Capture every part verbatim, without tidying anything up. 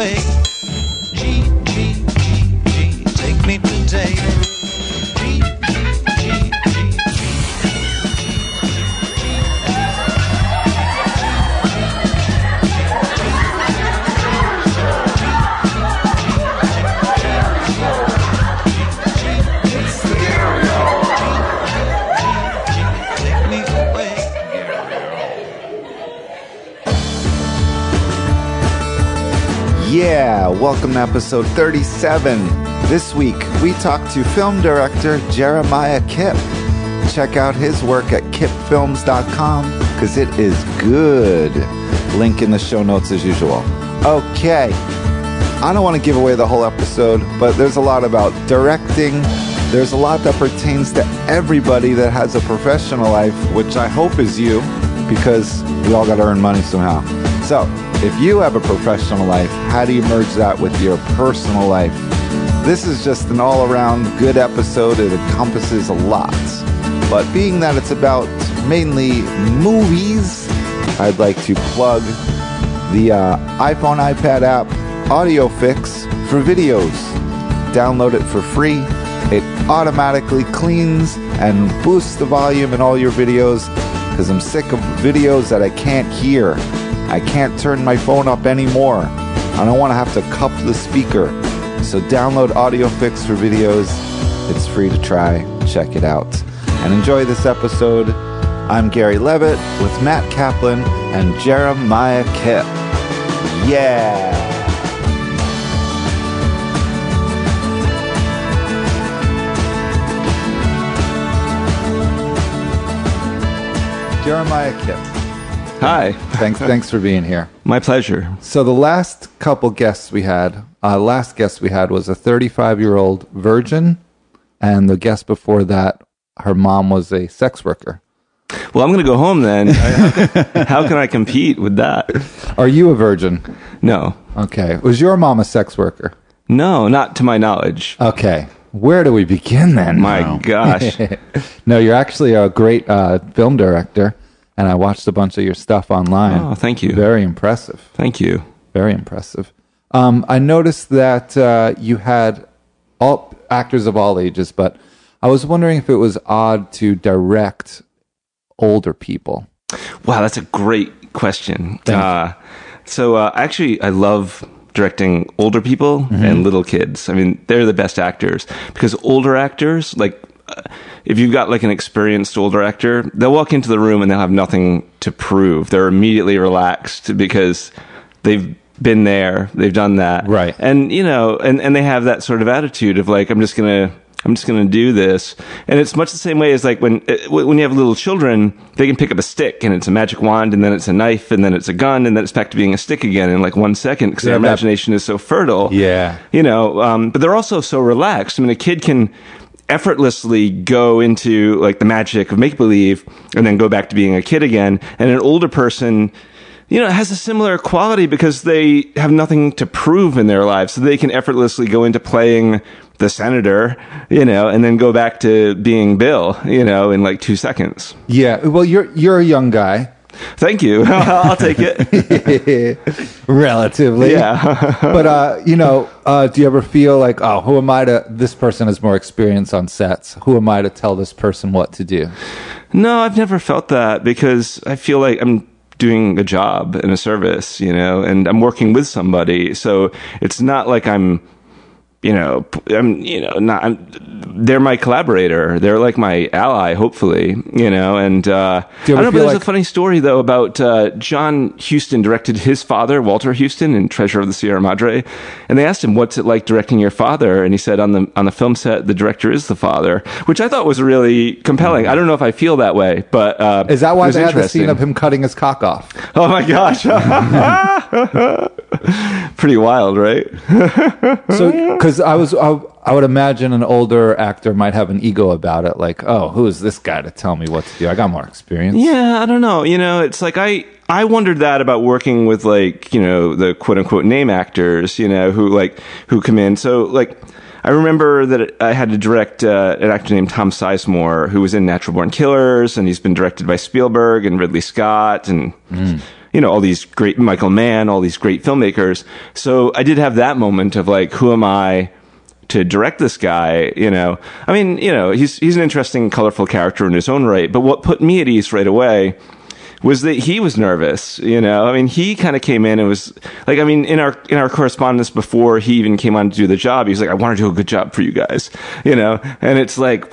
way. G, G, G, G, take me today. G, G, G, G, yeah, welcome to episode thirty-seven. This week, we talked to film director Jeremiah Kipp. Check out his work at kipp films dot com because it is good. Link in the show notes as usual. Okay, I don't want to give away the whole episode, but there's a lot about directing. There's a lot that pertains to everybody that has a professional life, which I hope is you, because we all got to earn money somehow. So, if you have a professional life, how do you merge that with your personal life? This is just an all-around good episode. It encompasses a lot. But being that it's about mainly movies, I'd like to plug the uh, iPhone, iPad app, Audio Fix for videos. Download it for free. It automatically cleans and boosts the volume in all your videos because I'm sick of videos that I can't hear. I can't turn my phone up anymore. I don't want to have to cup the speaker. So download Audio Fix for videos. It's free to try. Check it out. And enjoy this episode. I'm Gary Levitt with Matt Kaplan and Jeremiah Kipp. Yeah. Jeremiah Kipp. Hi. Thanks Thanks for being here. My pleasure. So the last couple guests we had, uh, last guest we had was a thirty-five-year-old virgin, and the guest before that, her mom was a sex worker. Well, I'm going to go home then. How can I compete with that? Are you a virgin? No. Okay. Was your mom a sex worker? No, not to my knowledge. Okay. Where do we begin then? My no. gosh. No, you're actually a great uh, film director. And I watched a bunch of your stuff online. Oh, thank you. Very impressive. Thank you. Very impressive. Um, I noticed that uh, you had all actors of all ages, but I was wondering if it was odd to direct older people. Wow, that's a great question. Uh, so uh, actually, I love directing older people mm-hmm. and little kids. I mean, they're the best actors because older actors, like, if you've got like an experienced older actor, they'll walk into the room and they'll have nothing to prove. They're immediately relaxed because they've been there, they've done that. Right. And, you know, and, and they have that sort of attitude of like, I'm just going to, I'm just going to do this. And it's much the same way as like when, when you have little children, they can pick up a stick and it's a magic wand and then it's a knife and then it's a gun and then it's back to being a stick again in like one second because yeah, their imagination that... is so fertile. Yeah. You know, um, but they're also so relaxed. I mean, a kid can effortlessly go into like the magic of make-believe and then go back to being a kid again. And an older person, you know, has a similar quality because they have nothing to prove in their lives. So they can effortlessly go into playing the senator, you know, and then go back to being Bill, you know, in like two seconds. Yeah. Well, you're, you're a young guy. Thank you. I'll take it. Relatively. Yeah. But, uh, you know, uh, do you ever feel like, oh, who am I to, this person has more experience on sets. Who am I to tell this person what to do? No, I've never felt that because I feel like I'm doing a job and a service, you know, and I'm working with somebody. So it's not like I'm, you know, I'm, you know, not, I'm, they're my collaborator. They're like my ally, hopefully, you know, and, uh, Do I don't know, but there's like- a funny story though about, uh, John Huston directed his father, Walter Huston, in Treasure of the Sierra Madre. And they asked him, what's it like directing your father? And he said, on the, on the film set, the director is the father, which I thought was really compelling. I don't know if I feel that way, but, uh, is that why they had the scene of him cutting his cock off? Oh my gosh. Pretty wild, right? So, cause I was, I, I would imagine an older actor might have an ego about it. Like, oh, who is this guy to tell me what to do? I got more experience. Yeah, I don't know. You know, it's like I, I wondered that about working with like, you know, the quote unquote name actors, you know, who like, who come in. So like, I remember that I had to direct uh, an actor named Tom Sizemore, who was in Natural Born Killers, and he's been directed by Spielberg and Ridley Scott and... Mm. you know, all these great Michael Mann, all these great filmmakers. So I did have that moment of like, who am I to direct this guy? You know, I mean, you know, he's, he's an interesting, colorful character in his own right. But what put me at ease right away was that he was nervous, you know? I mean, he kind of came in and was like, I mean, in our in our correspondence before he even came on to do the job, he was like, I want to do a good job for you guys, you know? And it's like,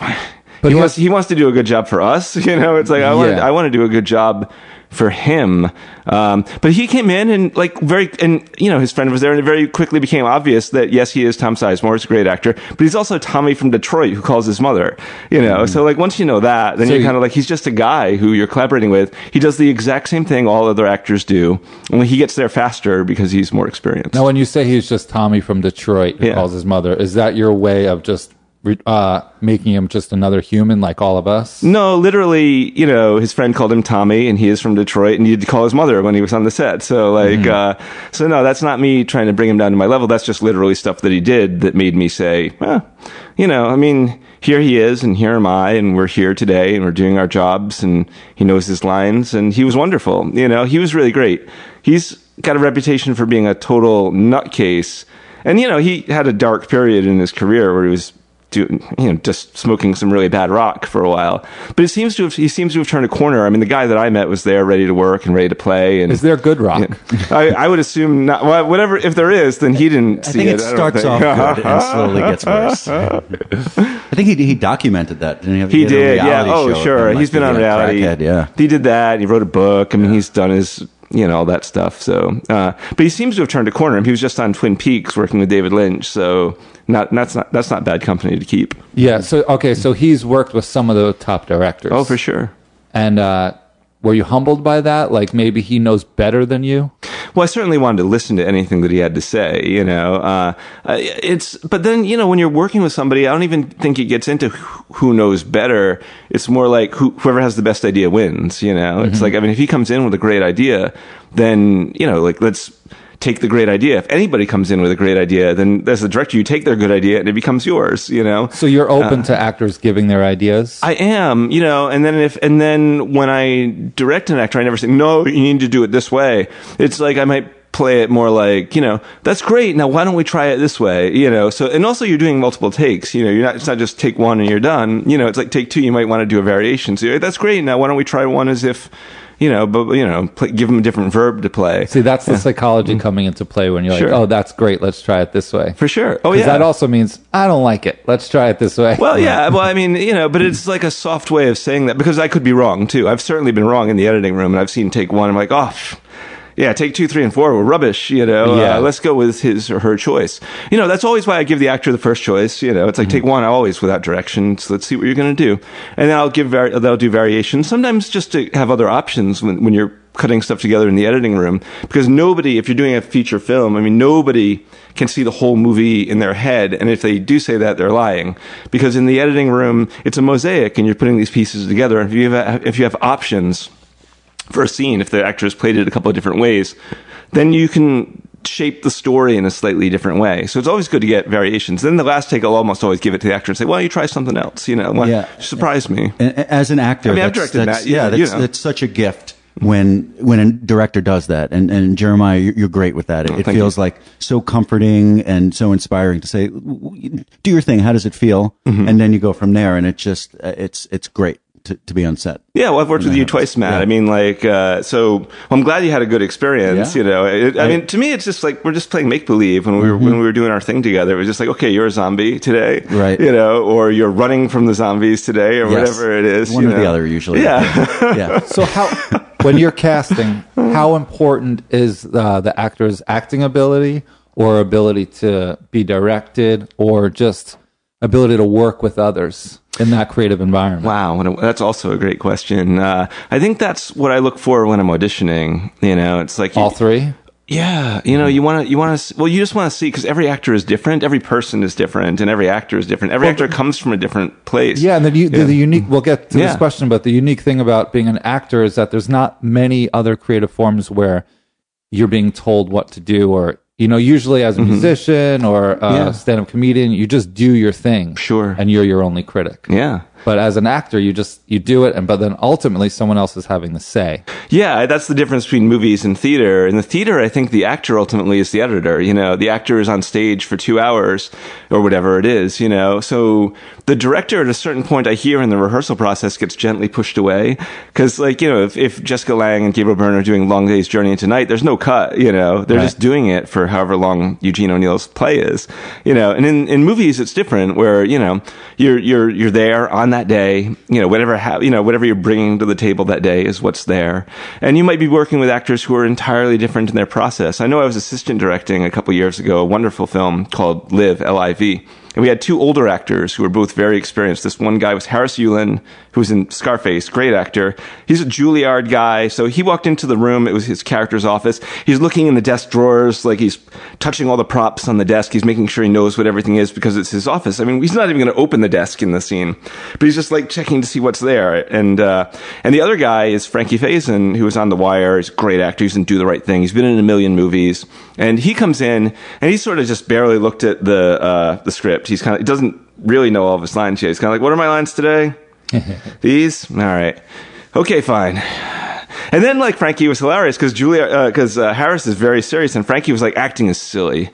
but he wants he wants to do a good job for us, you know? It's like, I want yeah. I want to do a good job for him. Um, but he came in and like very, and you know, his friend was there, and it very quickly became obvious that yes, he is Tom Sizemore. He's a great actor, but he's also Tommy from Detroit who calls his mother, you know? Mm. So like, once you know that, then so you're kind of like, he's just a guy who you're collaborating with. He does the exact same thing all other actors do, only he gets there faster because he's more experienced. Now, when you say he's just Tommy from Detroit who yeah. calls his mother, is that your way of just Uh, making him just another human like all of us? No, literally, you know, his friend called him Tommy and he is from Detroit and he had to call his mother when he was on the set. So like, mm. uh, so no, that's not me trying to bring him down to my level. That's just literally stuff that he did that made me say, eh, you know, I mean, here he is and here am I and we're here today and we're doing our jobs and he knows his lines and he was wonderful. You know, he was really great. He's got a reputation for being a total nutcase. And, you know, he had a dark period in his career where he was Do, you know, just smoking some really bad rock for a while, but it seems to have he seems to have turned a corner. I mean, the guy that I met was there, ready to work and ready to play. And is there good rock? You know, I, I would assume not. Well, whatever, if there is, then he didn't I see think it. it I starts think. off good and slowly gets worse. I think he he documented that. Didn't he? Have, he, he did. Yeah. Oh, sure. He's been on reality. Crackhead, yeah. He did that. He wrote a book. I mean, yeah. he's done his. you know, all that stuff. So, uh, but he seems to have turned a corner. He was just on Twin Peaks working with David Lynch. So not, that's not, that's not bad company to keep. Yeah. So, okay. So he's worked with some of the top directors. Oh, for sure. And, uh, were you humbled by that? Like maybe he knows better than you? Well, I certainly wanted to listen to anything that he had to say, you know, uh, it's, but then, you know, when you're working with somebody, I don't even think it gets into who knows better. It's more like who, whoever has the best idea wins, you know, it's mm-hmm. like, I mean, if he comes in with a great idea, then, you know, like, let's take the great idea. If anybody comes in with a great idea, then as the director, you take their good idea and it becomes yours, you know? So you're open uh, to actors giving their ideas? I am, you know, and then if, and then when I direct an actor, I never say, no, you need to do it this way. It's like, I might play it more like, you know, that's great. Now, why don't we try it this way? You know, so, and also you're doing multiple takes, you know, you're not, it's not just take one and you're done, you know, it's like take two, you might want to do a variation. So you're like, that's great. Now, why don't we try one as if, you know, but, you know, play, give them a different verb to play. See, that's the yeah. psychology coming into play when you're like, sure. oh, that's great. Let's try it this way. For sure. Oh, yeah. Because that also means, I don't like it. Let's try it this way. Well, yeah. Well, I mean, you know, but it's like a soft way of saying that because I could be wrong, too. I've certainly been wrong in the editing room and I've seen take one. I'm like, oh, yeah, take two, three, and four were rubbish, you know. Yeah. Uh, let's go with his or her choice. You know, that's always why I give the actor the first choice, you know. It's like, mm-hmm. take one always without direction, so let's see what you're going to do. And then I'll give vari- they'll do variations, sometimes just to have other options when, when you're cutting stuff together in the editing room. Because nobody, if you're doing a feature film, I mean, nobody can see the whole movie in their head. And if they do say that, they're lying. Because in the editing room, it's a mosaic, and you're putting these pieces together. And if you have, if you have options for a scene, if the actors played it a couple of different ways, then you can shape the story in a slightly different way. So it's always good to get variations. Then the last take, I'll almost always give it to the actor and say, well, you try something else, you know, well, yeah. surprise me. As an actor, I mean, I've directed that's, that. Yeah, yeah that's, you know. that's such a gift when when a director does that. And, and Jeremiah, you're great with that. It, oh, it feels you. like so comforting and so inspiring to say, do your thing. How does it feel? Mm-hmm. And then you go from there. And it just, it's it's great. To, to be on set. Yeah, well, I've worked with you twice, Matt. Yeah. I mean, like, uh, so well, I'm glad you had a good experience, yeah. you know. It, I, I mean, to me, it's just like, we're just playing make-believe when we were mm-hmm. when we were doing our thing together. It was just like, okay, you're a zombie today, right? You know, or you're running from the zombies today, or yes. whatever it is. One you or know. the other, usually. Yeah. yeah. So how, when you're casting, how important is uh, the actor's acting ability or ability to be directed or just ability to work with others in that creative environment? Wow, a, that's also a great question. Uh, I think that's what I look for when I'm auditioning. You know, it's like you, all three. Yeah, you know, you want to, you want to. Well, you just want to see because every actor is different, every person is different, and every actor is different. Every well, actor comes from a different place. Yeah, and the, yeah. the, the unique. We'll get to yeah. this question, but the unique thing about being an actor is that there's not many other creative forms where you're being told what to do or. You know, usually as a mm-hmm. musician or a yeah. stand-up comedian, you just do your thing. Sure. And you're your only critic. Yeah. But as an actor, you just, you do it, and but then ultimately someone else is having the say. Yeah, that's the difference between movies and theater. In the theater, I think the actor ultimately is the editor. You know, the actor is on stage for two hours or whatever it is, you know. So the director at a certain point, I hear in the rehearsal process, gets gently pushed away. Because, like, you know, if, if Jessica Lange and Gabriel Byrne are doing Long Day's Journey into Night, there's no cut, you know. They're right. just doing it for however long Eugene O'Neill's play is, you know. And in, in movies, it's different where, you know, you're, you're, you're there on that that day, you know, whatever ha- you know, whatever you're bringing to the table that day is what's there. And you might be working with actors who are entirely different in their process. I know I was assistant directing a couple years ago a wonderful film called Live, L I V. And we had two older actors who were both very experienced. This one guy was Harris Yulin, who was in Scarface, great actor. He's a Juilliard guy, so he walked into the room. It was his character's office. He's looking in the desk drawers, like he's touching all the props on the desk. He's making sure he knows what everything is because it's his office. I mean, he's not even going to open the desk in the scene, but he's just like checking to see what's there. And uh, and the other guy is Frankie Faison, who was on The Wire. He's a great actor. He's in Do the Right Thing. He's been in a million movies. And he comes in, and he sort of just barely looked at the uh, the script. He's kind of, he doesn't really know all of his lines yet. He's kind of like, what are my lines today? These? All right. Okay, fine. And then, like, Frankie was hilarious because Julia, because uh, uh, Harris is very serious, and Frankie was like, acting is silly.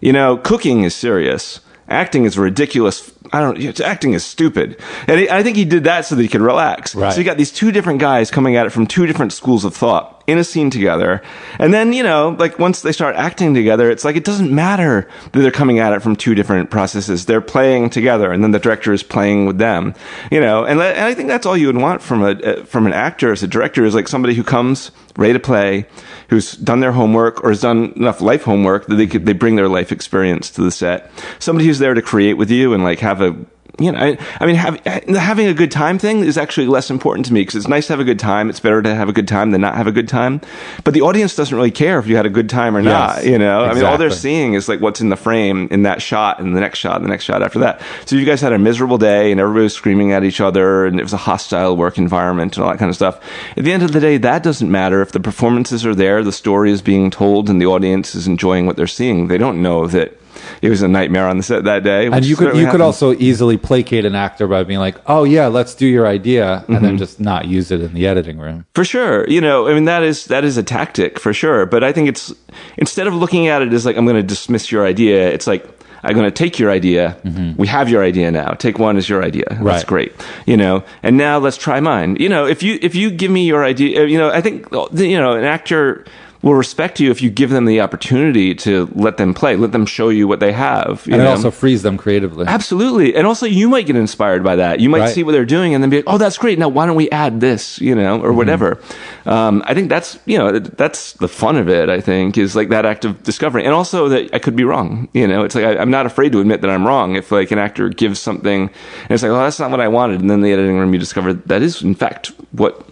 You know, cooking is serious. Acting is ridiculous. I don't. Acting is stupid. And he, I think he did that so that he could relax. Right. So you got these two different guys coming at it from two different schools of thought in a scene together. And then, you know, like once they start acting together, it's like it doesn't matter that they're coming at it from two different processes. They're playing together, and then the director is playing with them. You know, and, and I think that's all you would want from a from an actor as a director is like somebody who comes ready to play, who's done their homework or has done enough life homework that they could, they bring their life experience to the set. Somebody who's there to create with you and like have a, you know, I, I mean, have, having a good time thing is actually less important to me because it's nice to have a good time. It's better to have a good time than not have a good time. But the audience doesn't really care if you had a good time or yes, not, you know? Exactly. I mean, all they're seeing is like what's in the frame in that shot and the next shot and the next shot after that. So you guys had a miserable day and everybody was screaming at each other and it was a hostile work environment and all that kind of stuff. At the end of the day, that doesn't matter. If the performances are there, the story is being told and the audience is enjoying what they're seeing. They don't know that it was a nightmare on the set that day. And you could you happened. could also easily placate an actor by being like, oh, yeah, let's do your idea, and mm-hmm. then just not use it in the editing room. For sure. You know, I mean, that is that is a tactic, for sure. But I think it's, instead of looking at it as like, I'm going to dismiss your idea, it's like, I'm going to take your idea. Mm-hmm. We have your idea now. Take one as your idea. Right. That's great. You know, and now let's try mine. You know, if you if you give me your idea, you know, I think, you know, an actor will respect you if you give them the opportunity to let them play, let them show you what they have. You and know? It also frees them creatively. Absolutely. And also you might get inspired by that. You might right. see what they're doing and then be like, oh, that's great. Now, why don't we add this, you know, or mm-hmm. whatever. Um, I think that's, you know, that's the fun of it, I think, is like that act of discovery. And also that I could be wrong. You know, it's like, I, I'm not afraid to admit that I'm wrong. If like an actor gives something and it's like, oh, that's not what I wanted. And then the editing room, you discover that is in fact what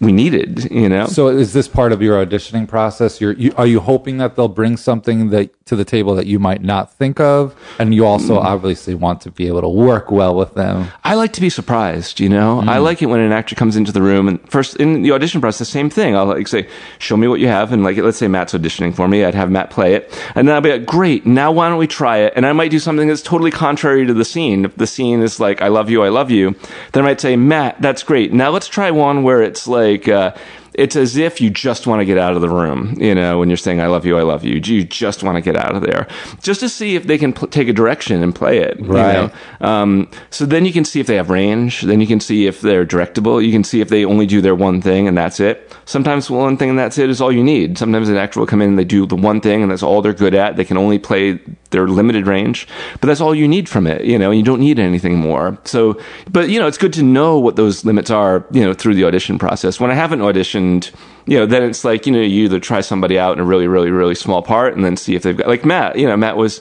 we needed, you know. So is this part of your auditioning process? You're, you, are you hoping that they'll bring something that to the table that you might not think of? And you also mm. obviously want to be able to work well with them. I like to be surprised, you know. Mm. I like it when an actor comes into the room. And first, in the audition process, same thing. I'll like say, show me what you have. And like, let's say Matt's auditioning for me. I'd have Matt play it. And then I'll be like, great, now why don't we try it? And I might do something that's totally contrary to the scene. If the scene is like, I love you, I love you. Then I might say, Matt, that's great. Now let's try one where it's like, Like, uh, it's as if you just want to get out of the room, you know, when you're saying, I love you, I love you. You just want to get out of there just to see if they can pl- take a direction and play it. Right. You know? um, so then you can see if they have range. Then you can see if they're directable. You can see if they only do their one thing and that's it. Sometimes one thing and that's it is all you need. Sometimes an actor will come in and they do the one thing and that's all they're good at. They can only play their limited range, but that's all you need from it, you know, and you don't need anything more. So, but, you know, it's good to know what those limits are, you know, through the audition process. When I haven't auditioned, you know, then it's like, you know, you either try somebody out in a really, really, really small part and then see if they've got, like Matt, you know, Matt was,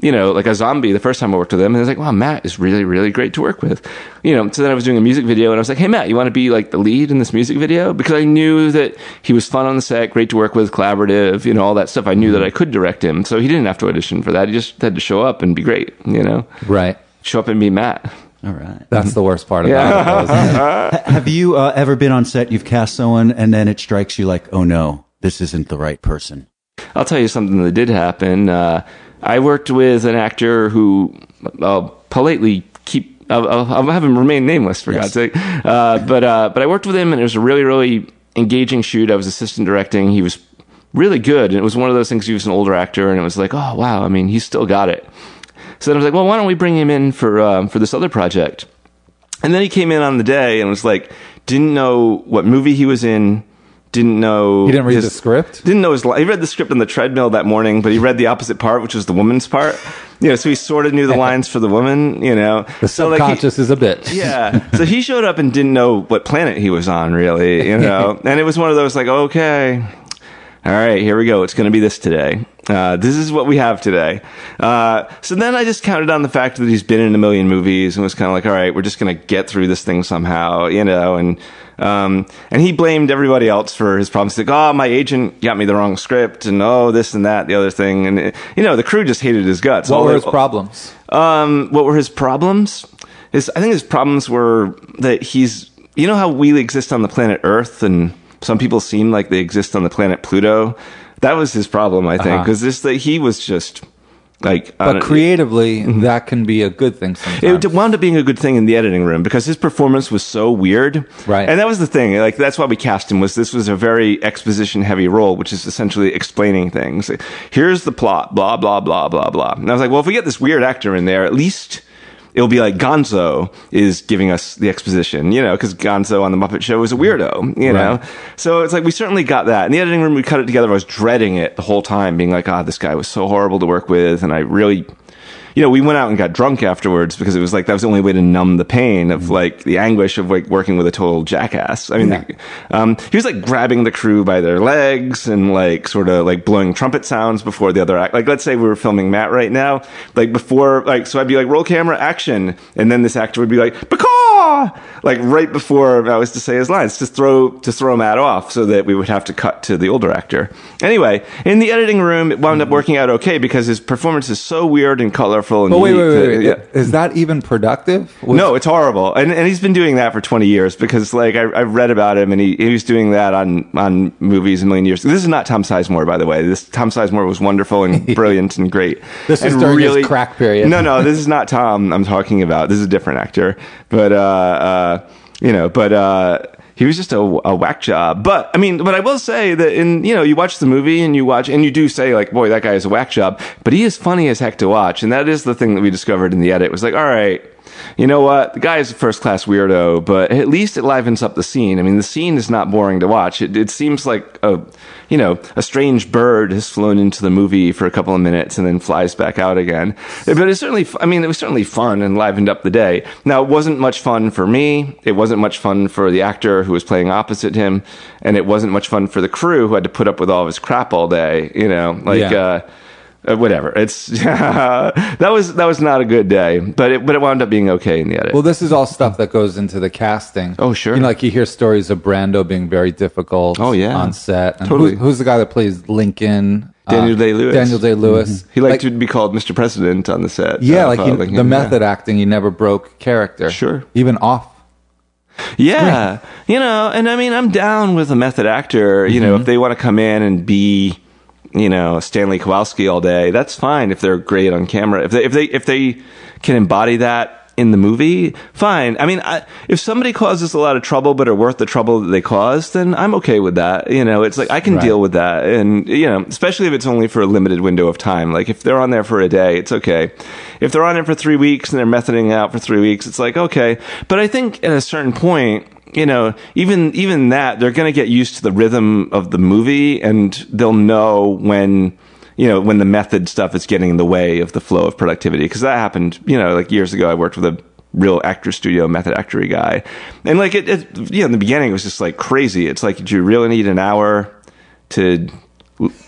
you know, like a zombie the first time I worked with him. And I was like, wow, Matt is really, really great to work with. You know, so then I was doing a music video and I was like, hey, Matt, you want to be like the lead in this music video? Because I knew that he was fun on the set, great to work with, collaborative, you know, all that stuff. I knew that I could direct him. So he didn't have to audition for that. He just had to show up and be great, you know? Right. Show up and be Matt. All right. That's the worst part about yeah. it. Have you uh, ever been on set, you've cast someone, and then it strikes you like, oh no, this isn't the right person? I'll tell you something that did happen. Uh, I worked with an actor who I'll politely keep I'll, I'll have him remain nameless for yes. God's sake. Uh, but uh, but I worked with him, and it was a really, really engaging shoot. I was assistant directing. He was really good, and it was one of those things. He was an older actor, and it was like, oh wow, I mean, he's still got it. So then I was like, well, why don't we bring him in for um, for this other project? And then he came in on the day and was like, didn't know what movie he was in. Didn't know... He didn't read his, the script? Didn't know his... He read the script on the treadmill that morning, but he read the opposite part, which was the woman's part. You know, so he sort of knew the lines for the woman, you know. The so subconscious like he, is a bitch. Yeah. So he showed up and didn't know what planet he was on, really, you know. And it was one of those, like, okay, all right, here we go. It's going to be this today. Uh, this is what we have today. Uh, so then I just counted on the fact that he's been in a million movies and was kind of like, all right, we're just going to get through this thing somehow, you know, and... Um, and he blamed everybody else for his problems. Like, oh, my agent got me the wrong script, and oh, this and that, the other thing, and it, you know, the crew just hated his guts. What All were his problems? Um, what were his problems? His, I think his problems were that he's, you know, how we exist on the planet Earth, and some people seem like they exist on the planet Pluto. That was his problem, I think, because uh-huh. this that he was just. Like, but creatively, that can be a good thing sometimes. It wound up being a good thing in the editing room because his performance was so weird. Right. And that was the thing. Like, that's why we cast him, was this was a very exposition-heavy role, which is essentially explaining things. Like, here's the plot, blah, blah, blah, blah, blah. And I was like, well, if we get this weird actor in there, at least it'll be like Gonzo is giving us the exposition, you know, because Gonzo on The Muppet Show is a weirdo, you know. Right. So it's like we certainly got that. In the editing room, we cut it together. I was dreading it the whole time, being like, ah, oh, this guy was so horrible to work with. And I really, you know, we went out and got drunk afterwards because it was like that was the only way to numb the pain of like the anguish of like working with a total jackass. I mean, yeah. the, um, he was like grabbing the crew by their legs and like sort of like blowing trumpet sounds before the other act. Like, let's say we were filming Matt right now, like before, like, so I'd be like, roll camera, action. And then this actor would be like, Bacaw! Like right before I was to say his lines, to throw, to throw Matt off so that we would have to cut to the older actor. Anyway, in the editing room, it wound mm-hmm. up working out okay because his performance is so weird and colorful. But wait, wait, wait, wait. Yeah. Is that even productive? Was no, it's horrible. And and he's been doing that for twenty years because like I, I read about him and he, he was doing that on, on movies a million years. This is not Tom Sizemore, by the way. This Tom Sizemore was wonderful and brilliant and great. This and is during really, his crack period. No, no, this is not Tom I'm talking about. This is a different actor. But, uh, uh, you know, but... Uh, He was just a, a whack job. But, I mean, but I will say that in, you know, you watch the movie and you watch, and you do say like, boy, that guy is a whack job, but he is funny as heck to watch. And that is the thing that we discovered in the edit. It was like, all right, you know what? The guy is a first-class weirdo, but at least it livens up the scene. I mean, the scene is not boring to watch. It, it seems like a, you know, a strange bird has flown into the movie for a couple of minutes and then flies back out again. But it's certainly, I mean, it was certainly fun and livened up the day. Now, it wasn't much fun for me. It wasn't much fun for the actor who was playing opposite him, and it wasn't much fun for the crew who had to put up with all of his crap all day. You know, like. Yeah. uh Uh, whatever. It's uh, that was that was not a good day, but it but it wound up being okay in the edit. Well, this is all stuff that goes into the casting. Oh, sure. You know, like you hear stories of Brando being very difficult. Oh, yeah. On set. And totally. Who's, who's the guy that plays Lincoln? Daniel uh, Day-Lewis. Daniel Day-Lewis. Mm-hmm. He liked like, to be called Mister President on the set. Yeah, uh, like he, the method yeah. acting. He never broke character. Sure. Even off. Yeah, yeah. You know, and I mean, I'm down with a method actor. You mm-hmm. know, if they want to come in and be. You know, Stanley Kowalski all day. That's fine if they're great on camera. If they if they if they can embody that in the movie, fine. I mean, I, if somebody causes a lot of trouble but are worth the trouble that they cause, then I'm okay with that. You know, it's like I can right. deal with that, and you know, especially if it's only for a limited window of time. Like if they're on there for a day, it's okay. If they're on there for three weeks and they're methoding out for three weeks, it's like okay. But I think at a certain point. You know, even even that, they're going to get used to the rhythm of the movie, and they'll know when, you know, when the method stuff is getting in the way of the flow of productivity. Because that happened, you know, like years ago, I worked with a real actor studio method actory guy. And, like, it, it you know, in the beginning, it was just, like, crazy. It's like, do you really need an hour to...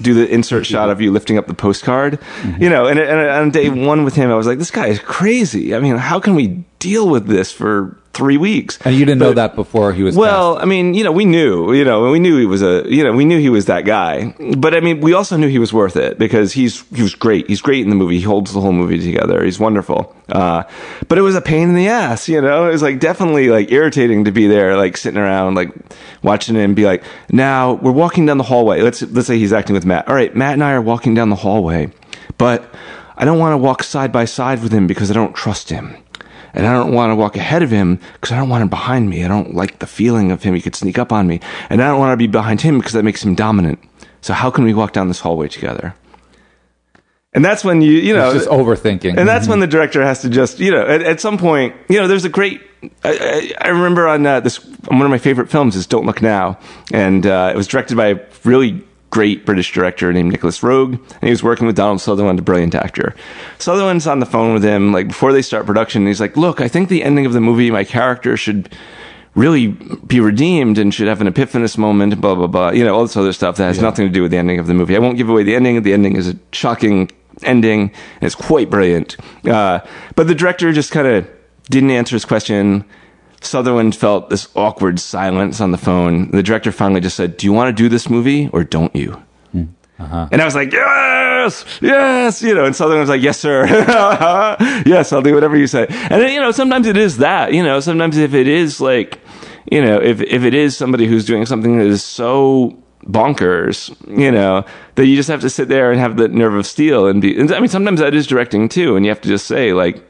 do the insert shot of you lifting up the postcard, mm-hmm. you know, and, and on day one with him, I was like, this guy is crazy. I mean, how can we deal with this for three weeks? And you didn't but, know that before he was Well, passed. I mean, you know, we knew, you know, we knew he was a, you know, we knew he was that guy. But I mean, we also knew he was worth it because he's, he was great. He's great in the movie. He holds the whole movie together. He's wonderful. Uh, but it was a pain in the ass, you know, it was like definitely like irritating to be there, like sitting around, like watching him be like, now we're walking down the hallway. Let's, let's say he's acting with Matt. All right, Matt and I are walking down the hallway, but I don't want to walk side by side with him because I don't trust him. and I don't want to walk ahead of him because I don't want him behind me. I don't like the feeling of him. He could sneak up on me, and I don't want to be behind him because that makes him dominant. So how can we walk down this hallway together? And that's when you, you know, it's just overthinking. And that's mm-hmm. when the director has to just, you know, at, at some point, you know, there's a great, I, I remember on uh, this, one of my favorite films is Don't Look Now. And uh, it was directed by a really great British director named Nicholas Roeg. And he was working with Donald Sutherland, a brilliant actor. Sutherland's on the phone with him, like before they start production. And he's like, look, I think the ending of the movie, my character should really be redeemed and should have an epiphanous moment, blah, blah, blah. You know, all this other stuff that has yeah. nothing to do with the ending of the movie. I won't give away the ending. The ending is a shocking ending, and it's quite brilliant. Uh, but the director just kind of didn't answer his question. Sutherland felt this awkward silence on the phone. The director finally just said, do you want to do this movie or don't you? Uh-huh. And I was like, yes, yes, you know, and Sutherland was like, yes, sir. Yes, I'll do whatever you say. And, then, you know, sometimes it is that, you know, sometimes if it is like, you know, if, if it is somebody who's doing something that is so bonkers, you know, that you just have to sit there and have the nerve of steel and be, and I mean, sometimes that is directing too. And you have to just say like,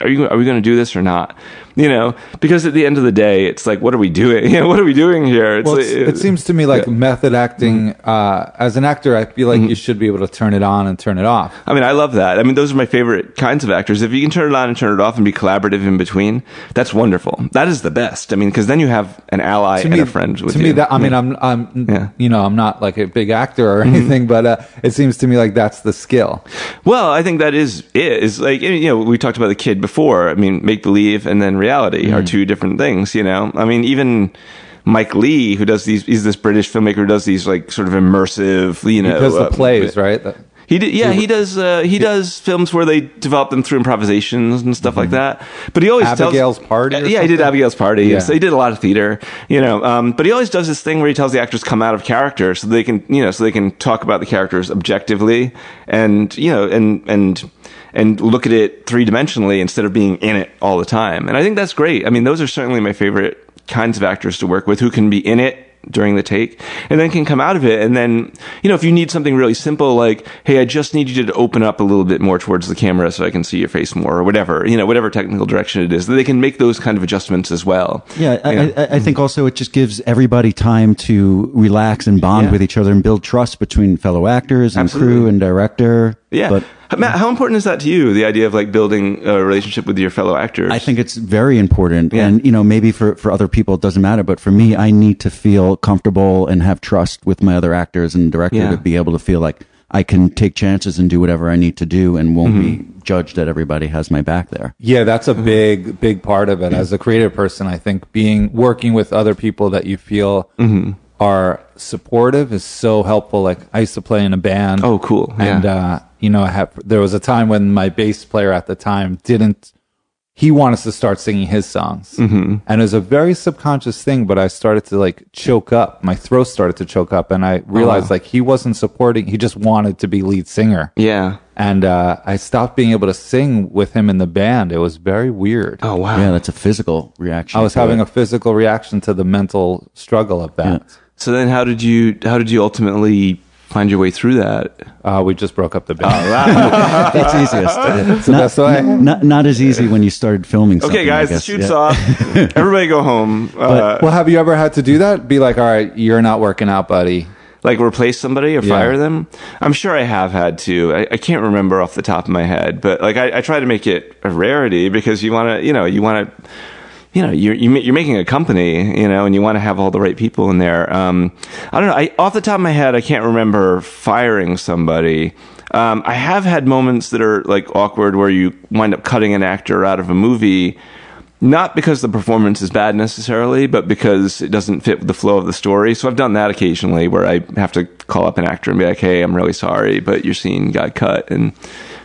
are you, are we going to do this or not? You know, because at the end of the day, it's like, what are we doing? You know, what are we doing here? It's well, it's, like, it seems to me like yeah. method acting, mm-hmm. uh, as an actor, I feel like mm-hmm. you should be able to turn it on and turn it off. I mean, I love that. I mean, those are my favorite kinds of actors. If you can turn it on and turn it off and be collaborative in between, that's wonderful. That is the best. I mean, because then you have an ally to and me, a friend with to you. To me, that, I mean, I'm, I'm, yeah. you know, I'm not like a big actor or anything, mm-hmm. but uh, it seems to me like that's the skill. Well, I think that is it. It's like, you know, we talked about the kid before. I mean, make believe and then reality mm. are two different things, you know. I mean, even Mike Leigh, who does these, he's this British filmmaker who does these like sort of immersive, you know, he does the uh, plays, right? The- He did, yeah. He does. Uh, he does films where they develop them through improvisations and stuff mm-hmm. like that. But he always Abigail's tells, Party. Or yeah, something? He did Abigail's Party. Yeah. So he did a lot of theater, you know. Um, but he always does this thing where he tells the actors come out of character so they can, you know, so they can talk about the characters objectively and you know and and and look at it three dimensionally instead of being in it all the time. And I think that's great. I mean, those are certainly my favorite kinds of actors to work with who can be in it during the take and then can come out of it. And then, you know, if you need something really simple, like, hey, I just need you to open up a little bit more towards the camera so I can see your face more or whatever, you know, whatever technical direction it is, they can make those kind of adjustments as well. Yeah. I, I, I think also it just gives everybody time to relax and bond yeah. with each other and build trust between fellow actors and Absolutely. Crew and director. Yeah. But, Matt, how important is that to you, the idea of like building a relationship with your fellow actors? I think it's very important. Yeah. And, you know, maybe for, for other people it doesn't matter. But for me, I need to feel comfortable and have trust with my other actors and director yeah. to be able to feel like I can take chances and do whatever I need to do and won't mm-hmm. be judged that everybody has my back there. Yeah, that's a big, big part of it. As a creative person, I think being working with other people that you feel mm-hmm. are supportive is so helpful. Like I used to play in a band. Oh, cool. And, yeah. uh, you know, I have, there was a time when my bass player at the time didn't, he wanted us to start singing his songs. Mm-hmm. And it was a very subconscious thing, but I started to like choke up. My throat started to choke up and I realized oh. like he wasn't supporting. He just wanted to be lead singer. Yeah. And uh, I stopped being able to sing with him in the band. It was very weird. Oh, wow. Yeah, that's a physical reaction. I was having it. a physical reaction to the mental struggle of that. Yeah. So then how did you, how did you ultimately find your way through that? Uh, we just broke up the band. Oh, wow. That's easiest. It's the not, best way. N- not, not as easy when you started filming something. Okay, guys, I guess. Shoots yeah. off. Everybody go home. But, uh, well, have you ever had to do that? Be like, all right, you're not working out, buddy. Like replace somebody or yeah. fire them? I'm sure I have had to. I, I can't remember off the top of my head. But like, I, I try to make it a rarity because you want to, you know, you want to... You know, you're you're making a company, you know, and you want to have all the right people in there. Um, I don't know. I, off the top of my head, I can't remember firing somebody. Um, I have had moments that are like awkward where you wind up cutting an actor out of a movie, not because the performance is bad necessarily, but because it doesn't fit the flow of the story. So I've done that occasionally where I have to call up an actor and be like, hey, I'm really sorry, but your scene got cut. And...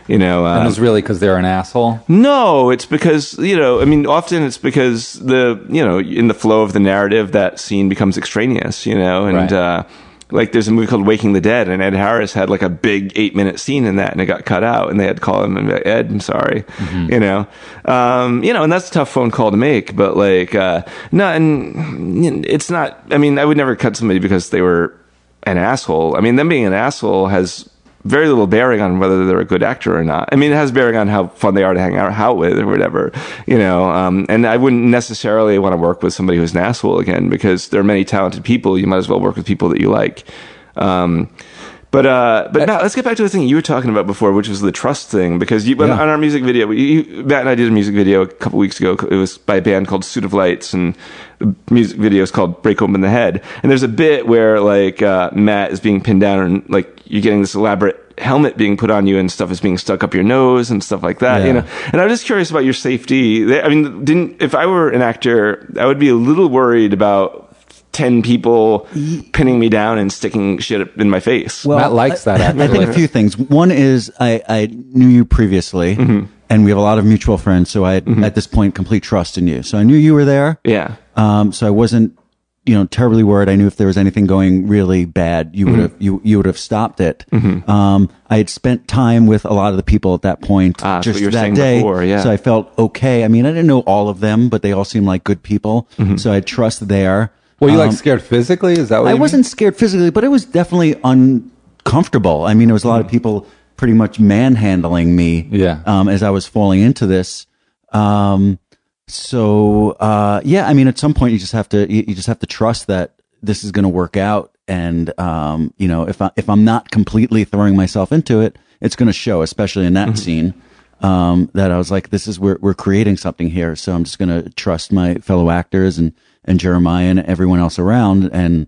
You know, uh, and it's really because they're an asshole? No, it's because, you know, I mean, often it's because the, you know, in the flow of the narrative, that scene becomes extraneous, you know, and right. uh, like there's a movie called Waking the Dead, and Ed Harris had like a big eight minute scene in that, and it got cut out, and they had to call him and be like, Ed, I'm sorry, mm-hmm. you know, um, you know, and that's a tough phone call to make, but like, uh, no, and it's not, I mean, I would never cut somebody because they were an asshole. I mean, them being an asshole has very little bearing on whether they're a good actor or not. I mean, it has bearing on how fun they are to hang out, out with or whatever, you know. Um, and I wouldn't necessarily want to work with somebody who's an asshole again, because there are many talented people. You might as well work with people that you like. Um, but uh, but Matt, let's get back to the thing you were talking about before, which was the trust thing. Because you, yeah. on our music video, you, Matt and I did a music video a couple weeks ago. It was by a band called Suit of Lights, and the music video is called Break Open the Head. And there's a bit where like uh, Matt is being pinned down, and like you're getting this elaborate helmet being put on you, and stuff is being stuck up your nose and stuff like that, yeah. you know. And I'm just curious about your safety. I mean, didn't if I were an actor, I would be a little worried about ten people pinning me down and sticking shit in my face. Well, Matt likes that, actually. I think a few things. One is I, I knew you previously, mm-hmm. and we have a lot of mutual friends, so I had, mm-hmm. at this point, complete trust in you. So I knew you were there. Yeah. Um, so I wasn't, you know, terribly worried. I knew if there was anything going really bad, you mm-hmm. would have you you would have stopped it. Mm-hmm. Um, I had spent time with a lot of the people at that point, ah, just that day, before, yeah. so I felt okay. I mean, I didn't know all of them, but they all seemed like good people, mm-hmm. so I had trust there. Were you um, like scared physically? Is that what I you wasn't mean? Scared physically, but it was definitely uncomfortable. I mean, it was a lot mm-hmm. of people pretty much manhandling me, yeah. um, as I was falling into this. Um, So, uh, yeah, I mean, at some point you just have to, you, you just have to trust that this is going to work out. And, um, you know, if I, if I'm not completely throwing myself into it, it's going to show, especially in that mm-hmm. scene, um, that I was like, this is where we're creating something here. So I'm just going to trust my fellow actors and, and Jeremiah and everyone else around and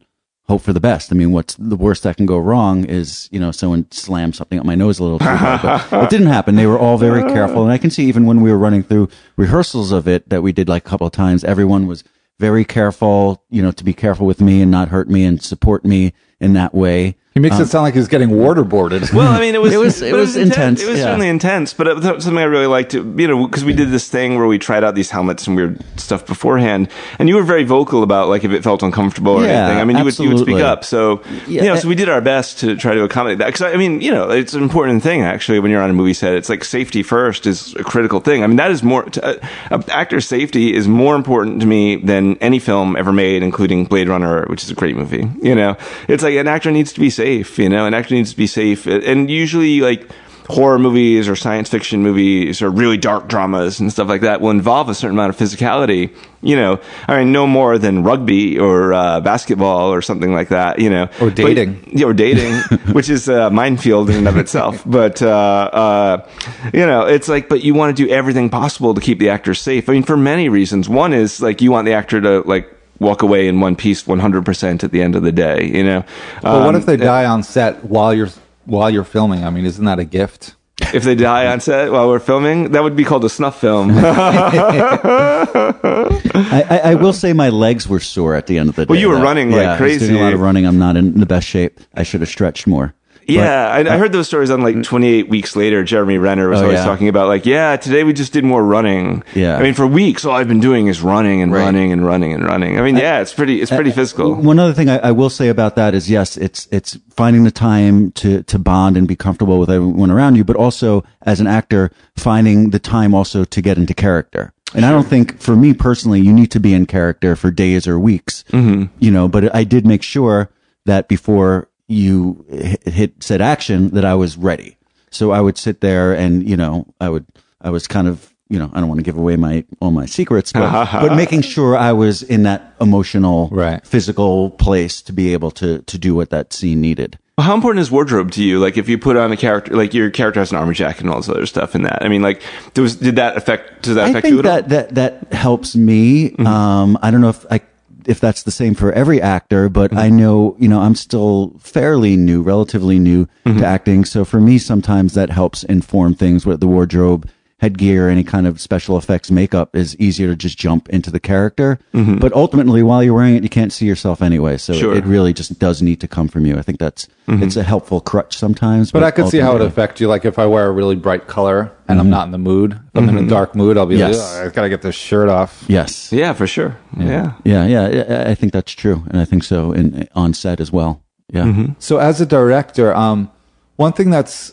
hope for the best. I mean, what's the worst that can go wrong is, you know, someone slammed something up my nose a little too hard, but it didn't happen. They were all very careful. And I can see even when we were running through rehearsals of it that we did like a couple of times, everyone was very careful, you know, to be careful with me and not hurt me and support me in that way. He makes um, it sound like he's getting waterboarded. Well, I mean, it was, it was, it was intense. It was yeah. certainly intense, but it was something I really liked, to, you know, because we did this thing where we tried out these helmets and weird stuff beforehand, and you were very vocal about, like, if it felt uncomfortable or yeah, anything. I mean, you would, you would speak up. So, yeah, you know, that, so we did our best to try to accommodate that. Because, I mean, you know, it's an important thing, actually, when you're on a movie set. It's like safety first is a critical thing. I mean, that is more, to, uh, actor safety is more important to me than any film ever made, including Blade Runner, which is a great movie. You know, it's like an actor needs to be safe, you know, an actor needs to be safe. And usually, like, horror movies or science fiction movies or really dark dramas and stuff like that will involve a certain amount of physicality, you know. I mean, no more than rugby or uh, basketball or something like that, you know. Or dating. But, yeah, or dating, which is a minefield in and of itself. But, uh, uh, you know, it's like, but you want to do everything possible to keep the actor safe. I mean, for many reasons. One is, like, you want the actor to, like, walk away in one piece one hundred percent at the end of the day, you know. Well, um, what if they die on set while you're while you're filming? I mean, isn't that a gift? If they die on set while we're filming, that would be called a snuff film. I, I, I will say my legs were sore at the end of the day. Well, you were though. running like yeah, crazy. I was doing a lot of running. I'm not in the best shape. I should have stretched more. Yeah, but, I, I heard those stories on, like, twenty-eight Weeks Later. Jeremy Renner was oh, always yeah. talking about, like, yeah, today we just did more running. Yeah. I mean, for weeks, all I've been doing is running and right. running and running and running. I mean, I, yeah, it's pretty it's pretty I, physical. One other thing I, I will say about that is, yes, it's it's finding the time to, to bond and be comfortable with everyone around you, but also, as an actor, finding the time also to get into character. And sure. I don't think, for me personally, you need to be in character for days or weeks, mm-hmm. you know, but I did make sure that before you hit said action that I was ready. So I would sit there and, you know, I would, I was kind of, you know, I don't want to give away my, all my secrets, but, but making sure I was in that emotional, right. physical place to be able to, to do what that scene needed. Well, how important is wardrobe to you? Like, if you put on a character, like, your character has an armor jacket and all this other stuff in that. I mean, like, there was, did that affect, does that I affect you at all? I think that, that, that helps me. Mm-hmm. Um, I don't know if I, if that's the same for every actor, but mm-hmm. I know, you know, I'm still fairly new, relatively new mm-hmm. to acting. So for me, sometimes that helps inform things with the wardrobe, headgear, any kind of special effects, makeup is easier to just jump into the character. Mm-hmm. But ultimately, while you're wearing it, you can't see yourself anyway. So sure. it really just does need to come from you. I think that's, mm-hmm. it's a helpful crutch sometimes. But, but I could see how it affects you. Like, if I wear a really bright color and mm-hmm. I'm not in the mood, if I'm mm-hmm. in a dark mood, I'll be yes. like, oh, I've got to get this shirt off. Yes. Yeah, for sure. Yeah. Yeah. Yeah. yeah I think that's true. And I think so in on set as well. Yeah. Mm-hmm. So as a director, um, one thing that's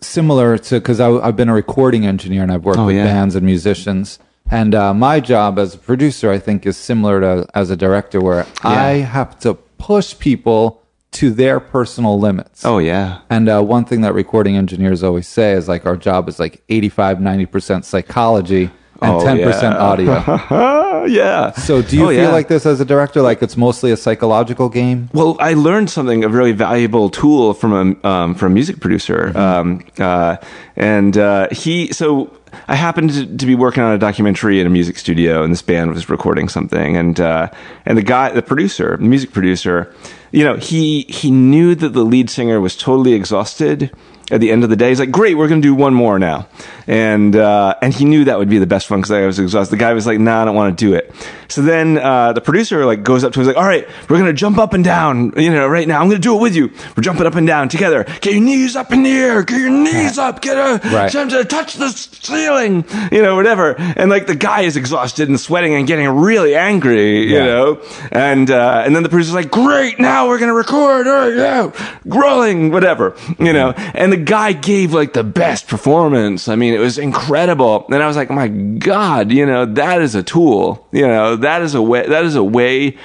similar to, because I've been a recording engineer and I've worked oh, with yeah. bands and musicians, and uh, my job as a producer, I think, is similar to as a director, where yeah. I have to push people to their personal limits. Oh, yeah. And uh, one thing that recording engineers always say is, like, our job is like eighty-five, ninety percent psychology and oh, ten percent yeah. audio. yeah. So do you oh, feel yeah. like this as a director, like it's mostly a psychological game? Well, I learned something, a really valuable tool from a, um, from a music producer. Mm-hmm. Um, uh, and uh, he, so... I happened to, to be working on a documentary in a music studio, and this band was recording something. And uh, and the guy, the producer, the music producer, you know, he he knew that the lead singer was totally exhausted at the end of the day. He's like, "Great, we're going to do one more now," and uh, and he knew that would be the best one because I was exhausted. The guy was like, "Nah, I don't want to do it." So then uh, the producer like goes up to him, like, "All right, we're going to jump up and down, you know, right now. I'm going to do it with you. We're jumping up and down together. Get your knees up in the air. Get your knees up. Get a right. to touch the ceiling, you know, whatever." And like the guy is exhausted and sweating and getting really angry, you yeah. know. And uh, and then the producer's like, "Great, now we're going to record. All right, yeah, rolling, whatever, you know." And the guy gave like the best performance. I mean, it was incredible. And I was like, my God, you know, that is a tool. You know, that is a way, that is a way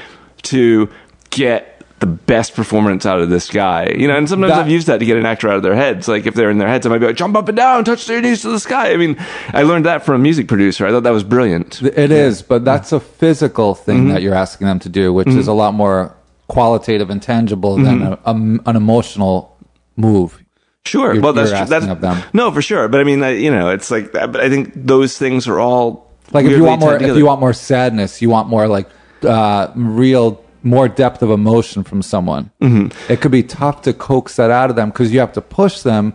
to get the best performance out of this guy. You know, and sometimes that, I've used that to get an actor out of their heads. Like if they're in their heads, I might be like, jump up and down, touch their knees to the sky. I mean, I learned that from a music producer. I thought that was brilliant. It yeah. is, but that's a physical thing mm-hmm. that you're asking them to do, which mm-hmm. is a lot more qualitative and tangible than mm-hmm. a, a, an emotional move. Sure. You're, well, that's true. That's, of them. No, for sure. But I mean, I, you know, it's like that. But I think those things are all like if you want more, together. if you want more sadness, you want more like uh, real, more depth of emotion from someone. Mm-hmm. It could be tough to coax that out of them because you have to push them.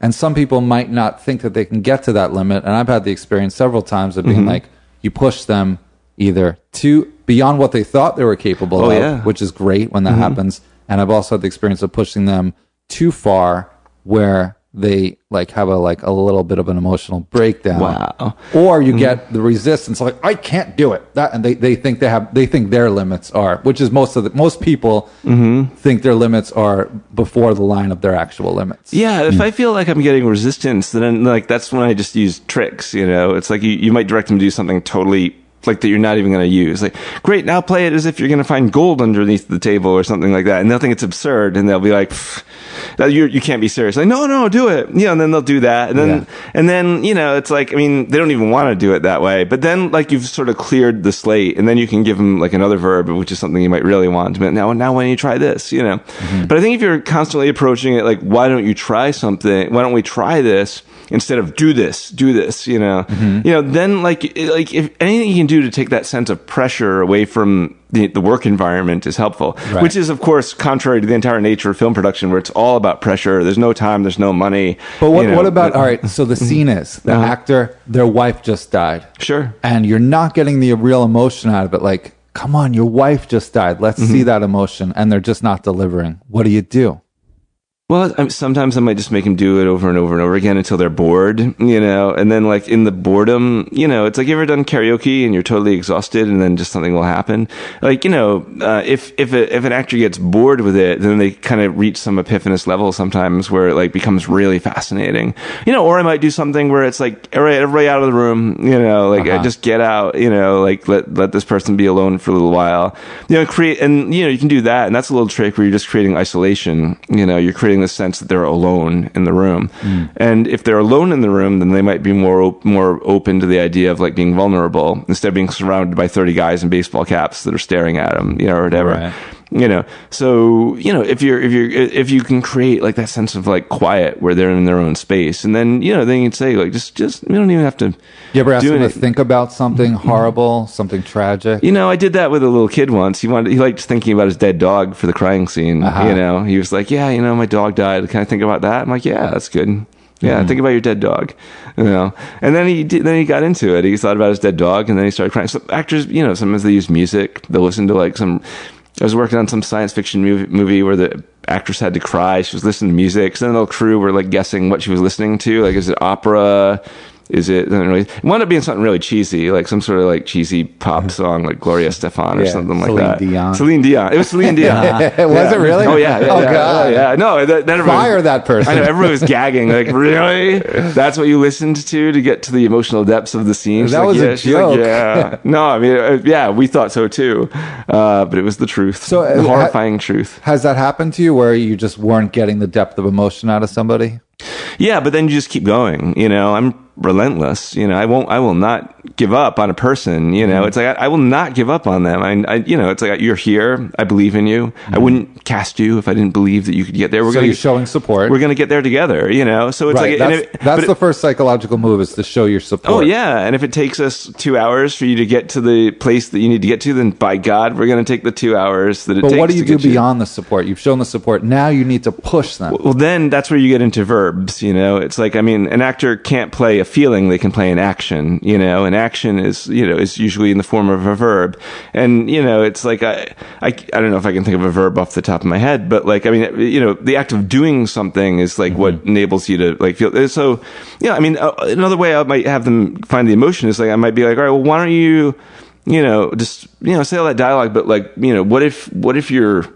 And some people might not think that they can get to that limit. And I've had the experience several times of being mm-hmm. like, you push them either to beyond what they thought they were capable oh, of, yeah. which is great when that mm-hmm. happens. And I've also had the experience of pushing them too far, where they like have a like a little bit of an emotional breakdown. Wow. Or you mm-hmm. get the resistance, like, I can't do it. That and they, they think they have they think their limits are, which is most of the most people mm-hmm. think their limits are before the line of their actual limits. Yeah, if mm-hmm. I feel like I'm getting resistance, then like that's when I just use tricks, you know. It's like you, you might direct them to do something totally like that you're not even going to use. Like, great, now play it as if you're going to find gold underneath the table or something like that. And they'll think it's absurd, and they'll be like, you you can't be serious. Like, no, no, do it. You know, and then they'll do that. And then, yeah. and then, you know, it's like, I mean, they don't even want to do it that way. But then, like, you've sort of cleared the slate, and then you can give them, like, another verb, which is something you might really want. But now, now why don't you try this, you know? Mm-hmm. But I think if you're constantly approaching it, like, why don't you try something? Why don't we try this? Instead of do this, do this, you know, mm-hmm. you know, then like, like if anything you can do to take that sense of pressure away from the, the work environment is helpful, right. which is of course contrary to the entire nature of film production, where it's all about pressure. There's no time, there's no money. But what, you know, what about, but, all right. So the scene is the uh-huh. actor, their wife just died. Sure. And you're not getting the real emotion out of it. Like, come on, your wife just died. Let's mm-hmm. see that emotion. And they're just not delivering. What do you do? Well, sometimes I might just make them do it over and over and over again until they're bored, you know, and then like in the boredom, you know, it's like, you ever done karaoke and you're totally exhausted and then just something will happen. Like, you know, uh, if, if, a, if an actor gets bored with it, then they kind of reach some epiphanous level sometimes where it like becomes really fascinating, you know, or I might do something where it's like, all right, everybody out of the room, you know, like uh-huh. just get out, you know, like let, let this person be alone for a little while, you know, create, and you know, you can do that. And that's a little trick where you're just creating isolation, you know, you're creating the sense that they're alone in the room. Mm. And if they're alone in the room, then they might be more op- more open to the idea of like being vulnerable instead of being surrounded by thirty guys in baseball caps that are staring at them, you know, or whatever. Right. You know, so, you know, if you're, if you're, if you can create like that sense of like quiet where they're in their own space, and then, you know, then you can say like, just, just, you don't even have to. You ever ask them to think about something horrible, something tragic? You know, I did that with a little kid once. He wanted, he liked thinking about his dead dog for the crying scene. Uh-huh. You know, he was like, yeah, you know, my dog died. Can I think about that? I'm like, yeah, that's good. Yeah, mm-hmm. think about your dead dog, you know. And then he did, then he got into it. He thought about his dead dog, and then he started crying. So actors, you know, sometimes they use music. They'll listen to like some. I was working on some science fiction movie, movie where the actress had to cry. She was listening to music. So then the whole crew were like guessing what she was listening to. Like, is it opera? Is it doesn't really it wound up being something really cheesy, like some sort of like cheesy pop song, like Gloria Estefan or yeah, something like Celine that. Celine Dion. Celine Dion. It was Celine Dion. Yeah. Was it really? Oh yeah. yeah oh yeah, god. Yeah. yeah. No. That, that Fire was, that person. I know everyone was gagging. Like really? That's what you listened to to get to the emotional depths of the scene. She's that like, was yeah. a joke. Like, yeah. No. I mean, yeah. We thought so too, uh, but it was the truth. So the uh, horrifying ha- truth. Has that happened to you where you just weren't getting the depth of emotion out of somebody? Yeah, but then you just keep going. You know, I'm relentless. You know, I won't. I will not give up on a person. You know, mm-hmm. it's like I, I will not give up on them. I, I, you know, it's like you're here. I believe in you. Mm-hmm. I wouldn't cast you if I didn't believe that you could get there. We're so gonna you're get, showing support. We're gonna get there together. You know, so it's right. like that's, it, that's the it, first psychological move is to show your support. Oh yeah, and if it takes us two hours for you to get to the place that you need to get to, then by God, we're gonna take the two hours that it but takes. But what do you to do beyond you. the support? You've shown the support. Now you need to push them. Well, well, then that's where you get into verbs. You know, it's like, I mean, an actor can't play a feeling, they can play an action, you know, and action is, you know, is usually in the form of a verb. And, you know, it's like, I, I, I don't know if I can think of a verb off the top of my head, but like, I mean, you know, the act of doing something is like mm-hmm. what enables you to like feel. So, yeah, I mean, another way I might have them find the emotion is like, I might be like, all right, well, why don't you, you know, just, you know, say all that dialogue, but like, you know, what if, what if you're,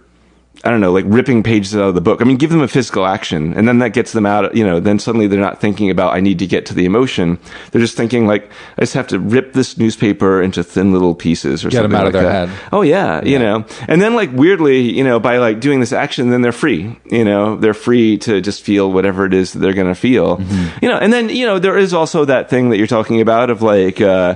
I don't know, like ripping pages out of the book. I mean, give them a physical action, and then that gets them out. You know, then suddenly they're not thinking about I need to get to the emotion. They're just thinking like I just have to rip this newspaper into thin little pieces or get something them out like of their that. Head. Oh yeah, yeah, you know. And then like weirdly, you know, by like doing this action, then they're free. You know, they're free to just feel whatever it is that they're going to feel. Mm-hmm. You know, and then you know there is also that thing that you're talking about of like, uh,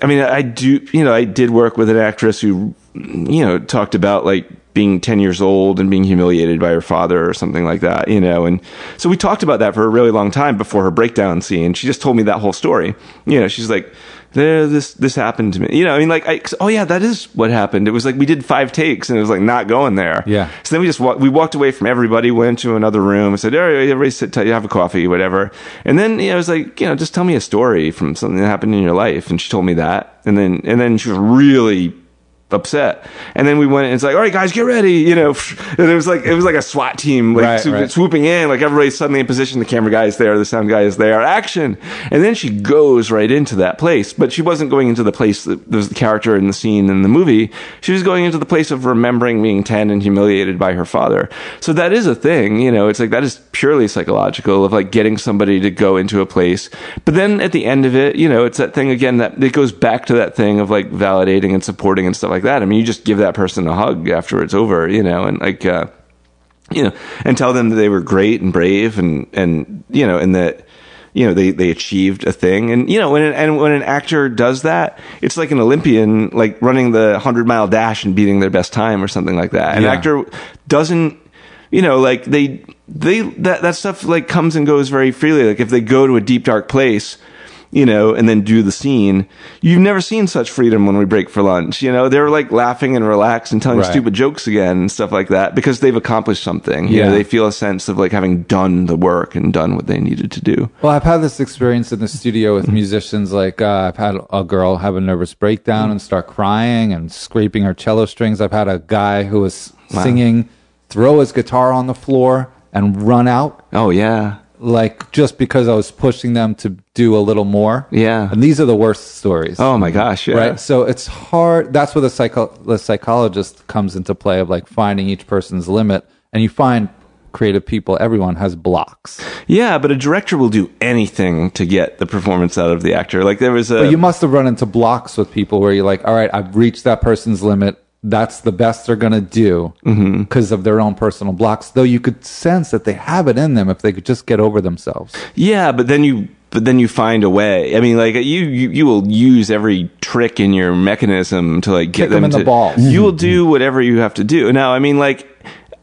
I mean, I do. You know, I did work with an actress who, you know, talked about like. Being ten years old and being humiliated by her father or something like that, you know. And so we talked about that for a really long time before her breakdown scene. She just told me that whole story. You know, she's like, there, this, this happened to me. You know, I mean, like, I, oh yeah, that is what happened. It was like, we did five takes and it was like not going there. Yeah. So then we just walked, we walked away from everybody, went to another room and said, all right, everybody sit tight, have a coffee, whatever. And then, you know, I was like, you know, just tell me a story from something that happened in your life. And she told me that. And then, and then she was really upset, and then we went and it's like, all right guys, get ready, you know, and it was like it was like a SWAT team like right, swoop, right. swooping in, like everybody's suddenly in position, the camera guy is there, the sound guy is there, action. And then she goes right into that place, but she wasn't going into the place that was the character in the scene in the movie. She was going into the place of remembering being ten and humiliated by her father. So that is a thing, you know, it's like that is purely psychological of like getting somebody to go into a place. But then at the end of it, you know, it's that thing again that it goes back to that thing of like validating and supporting and stuff like that. I mean, you just give that person a hug after it's over, you know, and like, uh, you know, and tell them that they were great and brave and, and, you know, and that, you know, they, they achieved a thing. And, you know, when an, and when an actor does that, it's like an Olympian, like running the hundred mile dash and beating their best time or something like that. An yeah. actor doesn't, you know, like they, they, that, that stuff like comes and goes very freely. Like if they go to a deep, dark place, you know, and then do the scene. You've never seen such freedom when we break for lunch. You know, they're like laughing and relaxed and telling right. stupid jokes again and stuff like that because they've accomplished something. You yeah. know, they feel a sense of like having done the work and done what they needed to do. Well, I've had this experience in the studio with musicians. Like uh, I've had a girl have a nervous breakdown and start crying and scraping her cello strings. I've had a guy who was wow. singing, throw his guitar on the floor and run out. Oh, yeah. Like just because I was pushing them to do a little more. Yeah. And these are the worst stories. Oh my gosh. Yeah. Right. So it's hard. That's where the psycho- the psychologist comes into play of like finding each person's limit. And you find creative people, everyone has blocks. Yeah. But a director will do anything to get the performance out of the actor. Like there was a. But you must have run into blocks with people where you're like, all right, I've reached that person's limit. That's the best they're going to do because mm-hmm. of their own personal blocks, though you could sense that they have it in them if they could just get over themselves. Yeah, but then you but then you find a way. I mean, like you you, you will use every trick in your mechanism to like get Kick them, them in to, the balls. You will do whatever you have to do. Now, I mean, like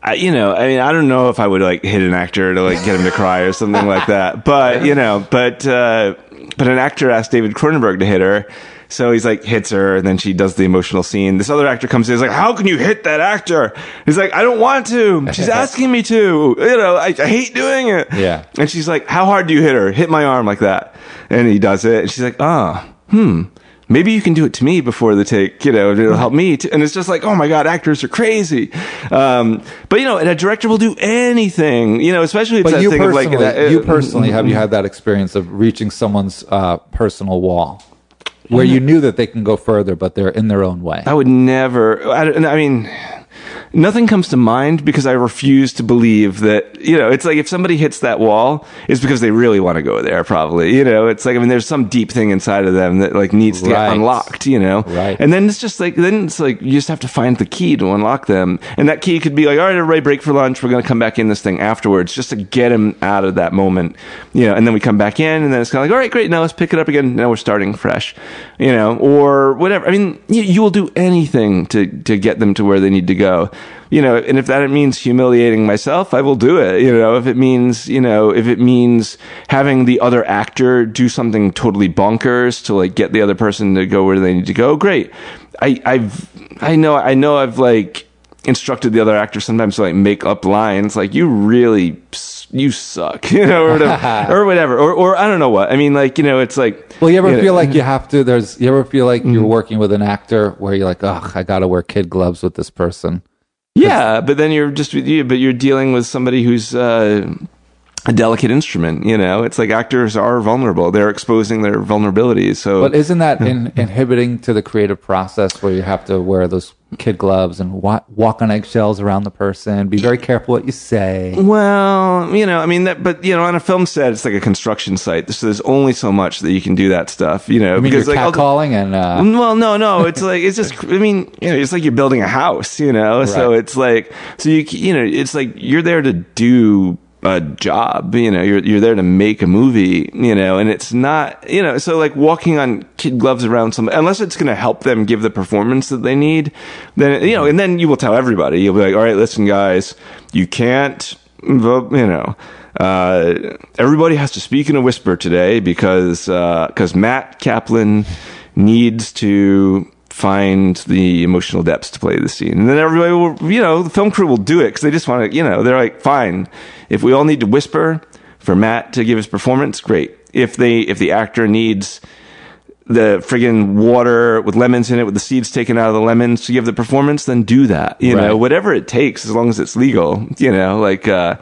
I, you know, I mean, I don't know if I would like hit an actor to like get him to cry or something like that. But, you know, but uh, but an actor asked David Cronenberg to hit her. So he's like, hits her, and then she does the emotional scene. This other actor comes in, he's like, how can you hit that actor? He's like, I don't want to. She's asking me to. You know, I, I hate doing it. Yeah. And she's like, how hard do you hit her? Hit my arm like that. And he does it. And she's like, ah, oh, hmm. maybe you can do it to me before the take, you know, it'll help me. T-. And it's just like, oh my God, actors are crazy. Um, but, you know, and a director will do anything, you know, especially if it's that thing of like... Uh, you personally, have you had that experience of reaching someone's uh, personal wall? Where you knew that they can go further, but they're in their own way? I would never... I, I mean... Nothing comes to mind because I refuse to believe that, you know, it's like if somebody hits that wall, it's because they really want to go there, probably. You know, it's like, I mean, there's some deep thing inside of them that like needs to right. get unlocked, you know? Right. And then it's just like, then it's like, you just have to find the key to unlock them. And that key could be like, all right, everybody break for lunch. We're going to come back in this thing afterwards just to get them out of that moment, you know? And then we come back in and then it's kind of like, all right, great. Now let's pick it up again. Now we're starting fresh, you know, or whatever. I mean, you, you will do anything to, to get them to where they need to go. You know, and if that means humiliating myself, I will do it. You know, if it means, you know, if it means having the other actor do something totally bonkers to like get the other person to go where they need to go, great. I, I've, I know, I know, I've like instructed the other actor sometimes to like make up lines, like you really, you suck, you know, or whatever, or whatever, or, or I don't know what. I mean, like, you know, it's like. Well, you ever you feel know. like you have to? There's, you ever feel like mm-hmm. you're working with an actor where you're like, oh, I got to wear kid gloves with this person. Yeah, but then you're just, you, but you're dealing with somebody who's uh, a delicate instrument, you know? It's like actors are vulnerable. They're exposing their vulnerabilities, so... But isn't that in, inhibiting to the creative process where you have to wear those kid gloves and wa- walk on eggshells around the person, be very careful what you say? Well, you know, I mean, that, but, you know, on a film set, it's like a construction site, so there's only so much that you can do that stuff, you know? I mean, because you're like, catcalling and... Uh... Well, no, no, it's like, it's just, I mean, you know, it's like you're building a house, you know? Right. So it's like, so you, you know, it's like you're there to do... a job, you know, you're you're there to make a movie, you know, and it's not, you know, so like walking on kid gloves around somebody, unless it's going to help them give the performance that they need, then, you know, and then you will tell everybody, you'll be like, all right, listen, guys, you can't, you know, uh, everybody has to speak in a whisper today because, uh, because Matt Kaplan needs to find the emotional depths to play the scene. And then everybody will, you know, the film crew will do it because they just want to, you know, they're like, fine. If we all need to whisper for Matt to give his performance, great. If they, if the actor needs the friggin' water with lemons in it, with the seeds taken out of the lemons to give the performance, then do that. You right. know, whatever it takes, as long as it's legal, you know, like, uh,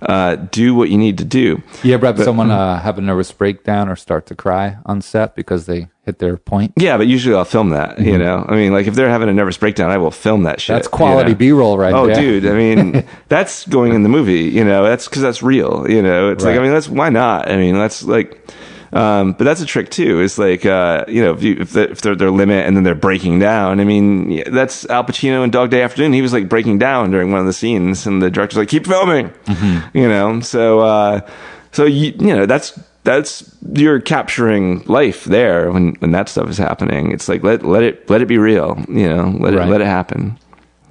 uh, do what you need to do. You ever have someone uh, have a nervous breakdown or start to cry on set because they hit their point? Yeah, but usually I'll film that, mm-hmm. you know? I mean, like, if they're having a nervous breakdown, I will film that shit. That's quality you know? B-roll right oh, there. Oh, dude, I mean, that's going in the movie, you know? That's because that's real, you know? It's right. like, I mean, that's, why not? I mean, that's, like... Um, but that's a trick too. It's like, uh, you know, if, you, if, the, if they're their limit and then they're breaking down. I mean, that's Al Pacino in Dog Day Afternoon. He was like breaking down during one of the scenes and the director's like, keep filming, mm-hmm. you know? So, uh, so you, you know, that's, that's, you're capturing life there when, when that stuff is happening. It's like, let, let it, let it be real, you know, let right. it, let it happen.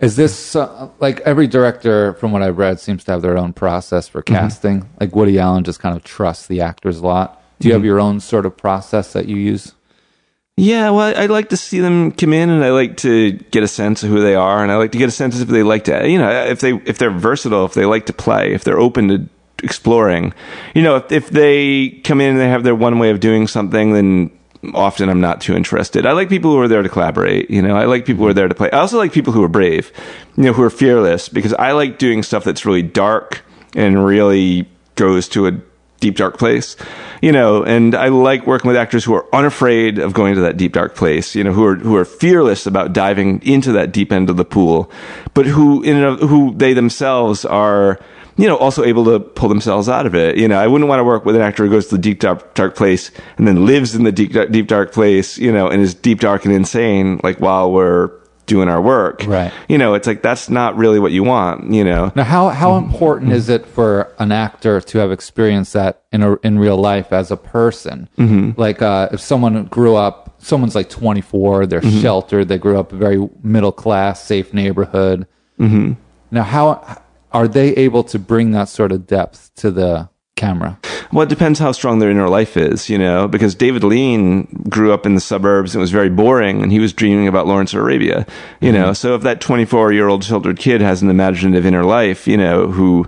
Is this, uh, like every director, from what I've read, seems to have their own process for casting. Mm-hmm. Like Woody Allen just kind of trusts the actors a lot. Do you have your own sort of process that you use? Yeah, well, I like to see them come in, and I like to get a sense of who they are, and I like to get a sense if they like to, you know, if they if they're versatile, if they like to play, if they're open to exploring. You know, if if they come in and they have their one way of doing something, then often I'm not too interested. I like people who are there to collaborate. You know, I like people who are there to play. I also like people who are brave, you know, who are fearless, because I like doing stuff that's really dark and really goes to a deep dark place, you know, and I like working with actors who are unafraid of going to that deep dark place, you know, who are who are fearless about diving into that deep end of the pool, but who in a, who they themselves are, you know, also able to pull themselves out of it. You know, I wouldn't want to work with an actor who goes to the deep dark, dark place and then lives in the deep dark, deep dark place, you know, and is deep dark and insane like while we're doing our work, right? You know, it's like that's not really what you want, you know. Now, how how important is it for an actor to have experienced that in a, in real life as a person? Mm-hmm. Like, uh, if someone grew up, someone's like twenty-four, they're mm-hmm. sheltered, they grew up in a very middle class, safe neighborhood. Mm-hmm. Now, how are they able to bring that sort of depth to the camera? Well, it depends how strong their inner life is, you know, because David Lean grew up in the suburbs and was very boring, and he was dreaming about Lawrence of Arabia, you mm-hmm. know. So if that twenty-four-year-old sheltered kid has an imaginative inner life, you know, who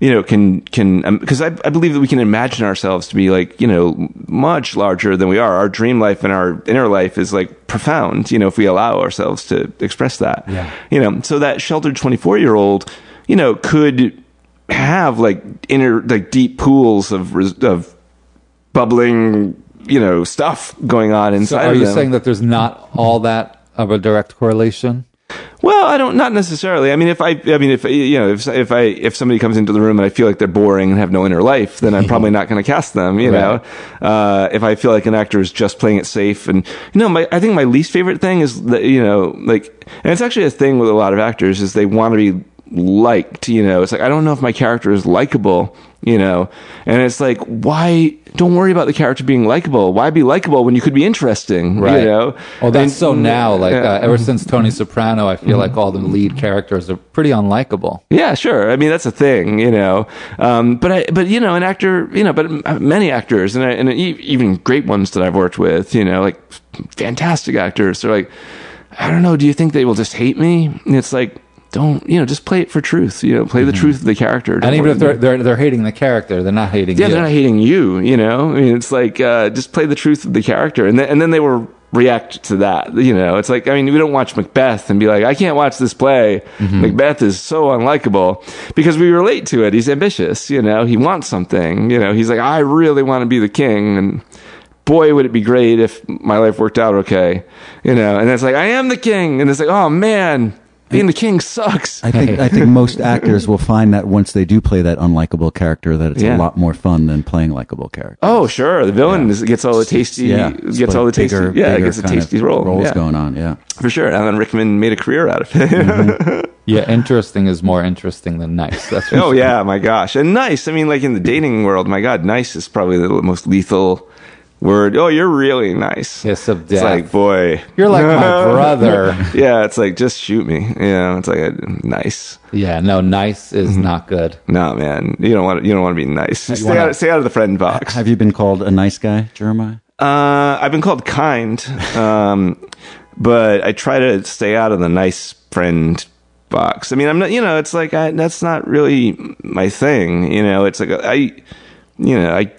you know, can, can, because um, I, I believe that we can imagine ourselves to be like, you know, much larger than we are. Our dream life and our inner life is like profound, you know, if we allow ourselves to express that, yeah. you know, so that sheltered twenty-four year old, you know, could have like inner, like deep pools of, of bubbling, you know, stuff going on inside. So are you them. saying that there's not all that of a direct correlation? Well, I don't, not necessarily. I mean, if I, I mean, if, you know, if, if I, if somebody comes into the room and I feel like they're boring and have no inner life, then I'm probably not going to cast them, you right. know, uh, if I feel like an actor is just playing it safe. And, you know, my, I think my least favorite thing is that, you know, like, and it's actually a thing with a lot of actors is they want to be liked, you know, it's like, I don't know if my character is likable, you know, and it's like, why don't worry about the character being likable? Why be likable when you could be interesting, right? You know, well, that's and, so now, like, uh, uh, ever since Tony Soprano, I feel mm-hmm. like all the lead characters are pretty unlikable. Yeah, sure. I mean, that's a thing, you know, um, but I, but you know, an actor, you know, but many actors, and, I, and even great ones that I've worked with, you know, like fantastic actors, they're like, I don't know, do you think they will just hate me? And it's like, don't, you know, just play it for truth, you know, play the mm-hmm. truth of the character. Don't and even if they're, they're, they're hating the character, they're not hating yeah, you. Yeah, they're not hating you, you know. I mean, it's like, uh, just play the truth of the character. And, th- and then they will react to that, you know. It's like, I mean, we don't watch Macbeth and be like, I can't watch this play. Mm-hmm. Macbeth is so unlikable because we relate to it. He's ambitious, you know. He wants something, you know. He's like, I really want to be the king. And boy, would it be great if my life worked out okay, you know. And it's like, I am the king. And it's like, oh, man. Being the king sucks. I think I think most actors will find that once they do play that unlikable character, that it's yeah. a lot more fun than playing likable characters. Oh, sure, the villain yeah. is, gets all the tasty, yeah. gets like all the tasty, bigger, yeah, bigger gets a tasty role. Roles yeah. going on, yeah, for sure. Alan Rickman made a career out of it. Mm-hmm. Yeah, interesting is more interesting than nice. That's oh sure. yeah, my gosh, and nice. I mean, like in the dating world, my God, nice is probably the most lethal word. Oh, you're really nice. Kiss of death. It's like, boy, you're like my brother. Yeah, it's like, just shoot me. You know, it's like a, nice. Yeah, no, nice is not good. No, man, you don't want to, you don't want to be nice. Hey, stay wanna, out, stay out of the friend box. Have you been called a nice guy, Jeremiah? Uh, I've been called kind, um, but I try to stay out of the nice friend box. I mean, I'm not. You know, it's like I, that's not really my thing. You know, it's like I, you know, I.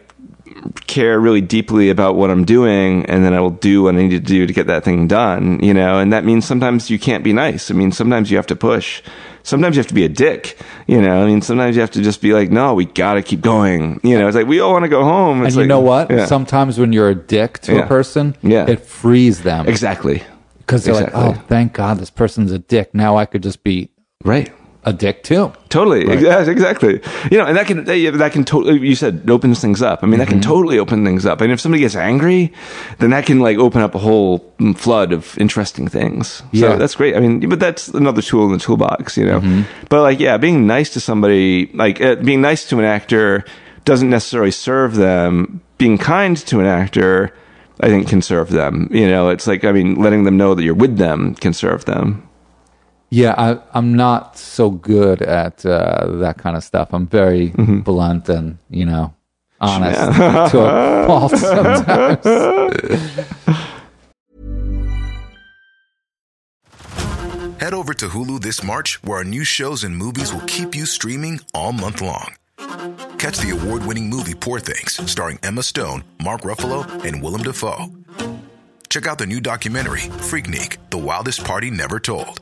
care really deeply about what I'm doing, and then I will do what I need to do to get that thing done, you know, and that means sometimes you can't be nice. I mean, sometimes you have to push. Sometimes you have to be a dick, you know. I mean, sometimes you have to just be like, no, we got to keep going. You know, it's like, we all want to go home. It's and you like, know what? Yeah. Sometimes when you're a dick to yeah. a person, yeah. it frees them. Exactly. Because they're exactly. like, oh, thank God this person's a dick. Now I could just be right. a dick too. Totally. Right. Exactly. You know, and that can, that can totally, you said, opens things up. I mean, mm-hmm. that can totally open things up. And if somebody gets angry, then that can like open up a whole flood of interesting things. Yeah. So that's great. I mean, but that's another tool in the toolbox, you know, mm-hmm. but like, yeah, being nice to somebody, like uh, being nice to an actor doesn't necessarily serve them. Being kind to an actor, I think, can serve them. You know, it's like, I mean, letting them know that you're with them can serve them. Yeah, I, I'm not so good at uh, that kind of stuff. I'm very mm-hmm. blunt and, you know, honest yeah. to a fault sometimes. Head over to Hulu this March, where our new shows and movies will keep you streaming all month long. Catch the award-winning movie Poor Things, starring Emma Stone, Mark Ruffalo, and Willem Dafoe. Check out the new documentary, Freaknik, The Wildest Party Never Told,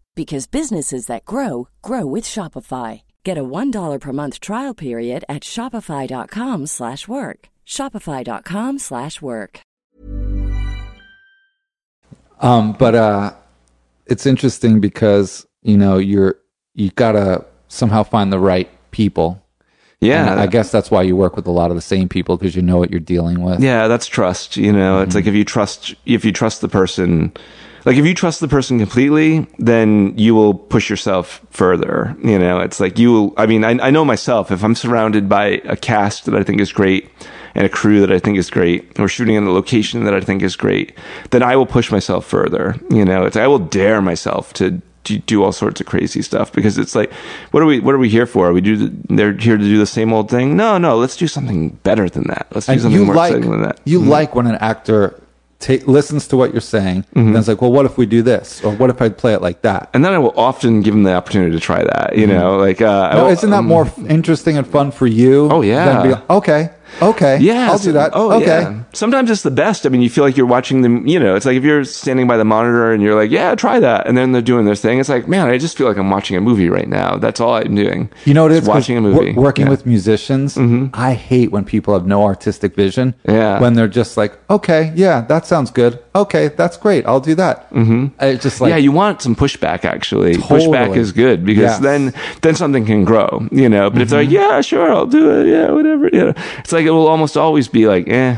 Because businesses that grow, grow with Shopify. Get a one dollar per month trial period at shopify.com slash work. Shopify.com slash work. Um, but uh, it's interesting because, you know, you're, you gotta somehow find the right people. Yeah. And I guess that's why you work with a lot of the same people, because you know what you're dealing with. Yeah, that's trust. You know, mm-hmm. It's like if you trust, if you trust the person, like if you trust the person completely, then you will push yourself further. You know, it's like you will, I mean, I, I know myself, if I'm surrounded by a cast that I think is great and a crew that I think is great, or shooting in a location that I think is great, then I will push myself further. You know, it's, I will dare myself to do, do all sorts of crazy stuff, because it's like, what are we, what are we here for? Are we do, the, they're here to do the same old thing? No, no, let's do something better than that. Let's do and something more like, exciting than that. You mm-hmm. like when an actor Take, listens to what you're saying, mm-hmm. and it's like, well, what if we do this, or what if I play it like that? And then I will often give them the opportunity to try that. You mm-hmm. know, like, uh, no, will, isn't that um, more interesting and fun for you? Oh yeah. Than be, okay, okay, yeah, I'll so, do that. Oh okay. Yeah. Sometimes it's the best. I mean, you feel like you're watching them. You know, it's like if you're standing by the monitor and you're like, yeah, try that, and then they're doing their thing. It's like, man, I just feel like I'm watching a movie right now. That's all I'm doing. You know what it is? Watching a movie. Wor- working yeah. with musicians, mm-hmm. I hate when people have no artistic vision. Yeah. When they're just like, okay, yeah, that's sounds good. Okay, that's great. I'll do that. Mm-hmm. It's just like, yeah, you want some pushback, actually. Totally. Pushback is good, because yes. then then something can grow, you know. But mm-hmm. if they're like, yeah, sure, I'll do it, yeah, whatever, you know, it's like it will almost always be like, eh,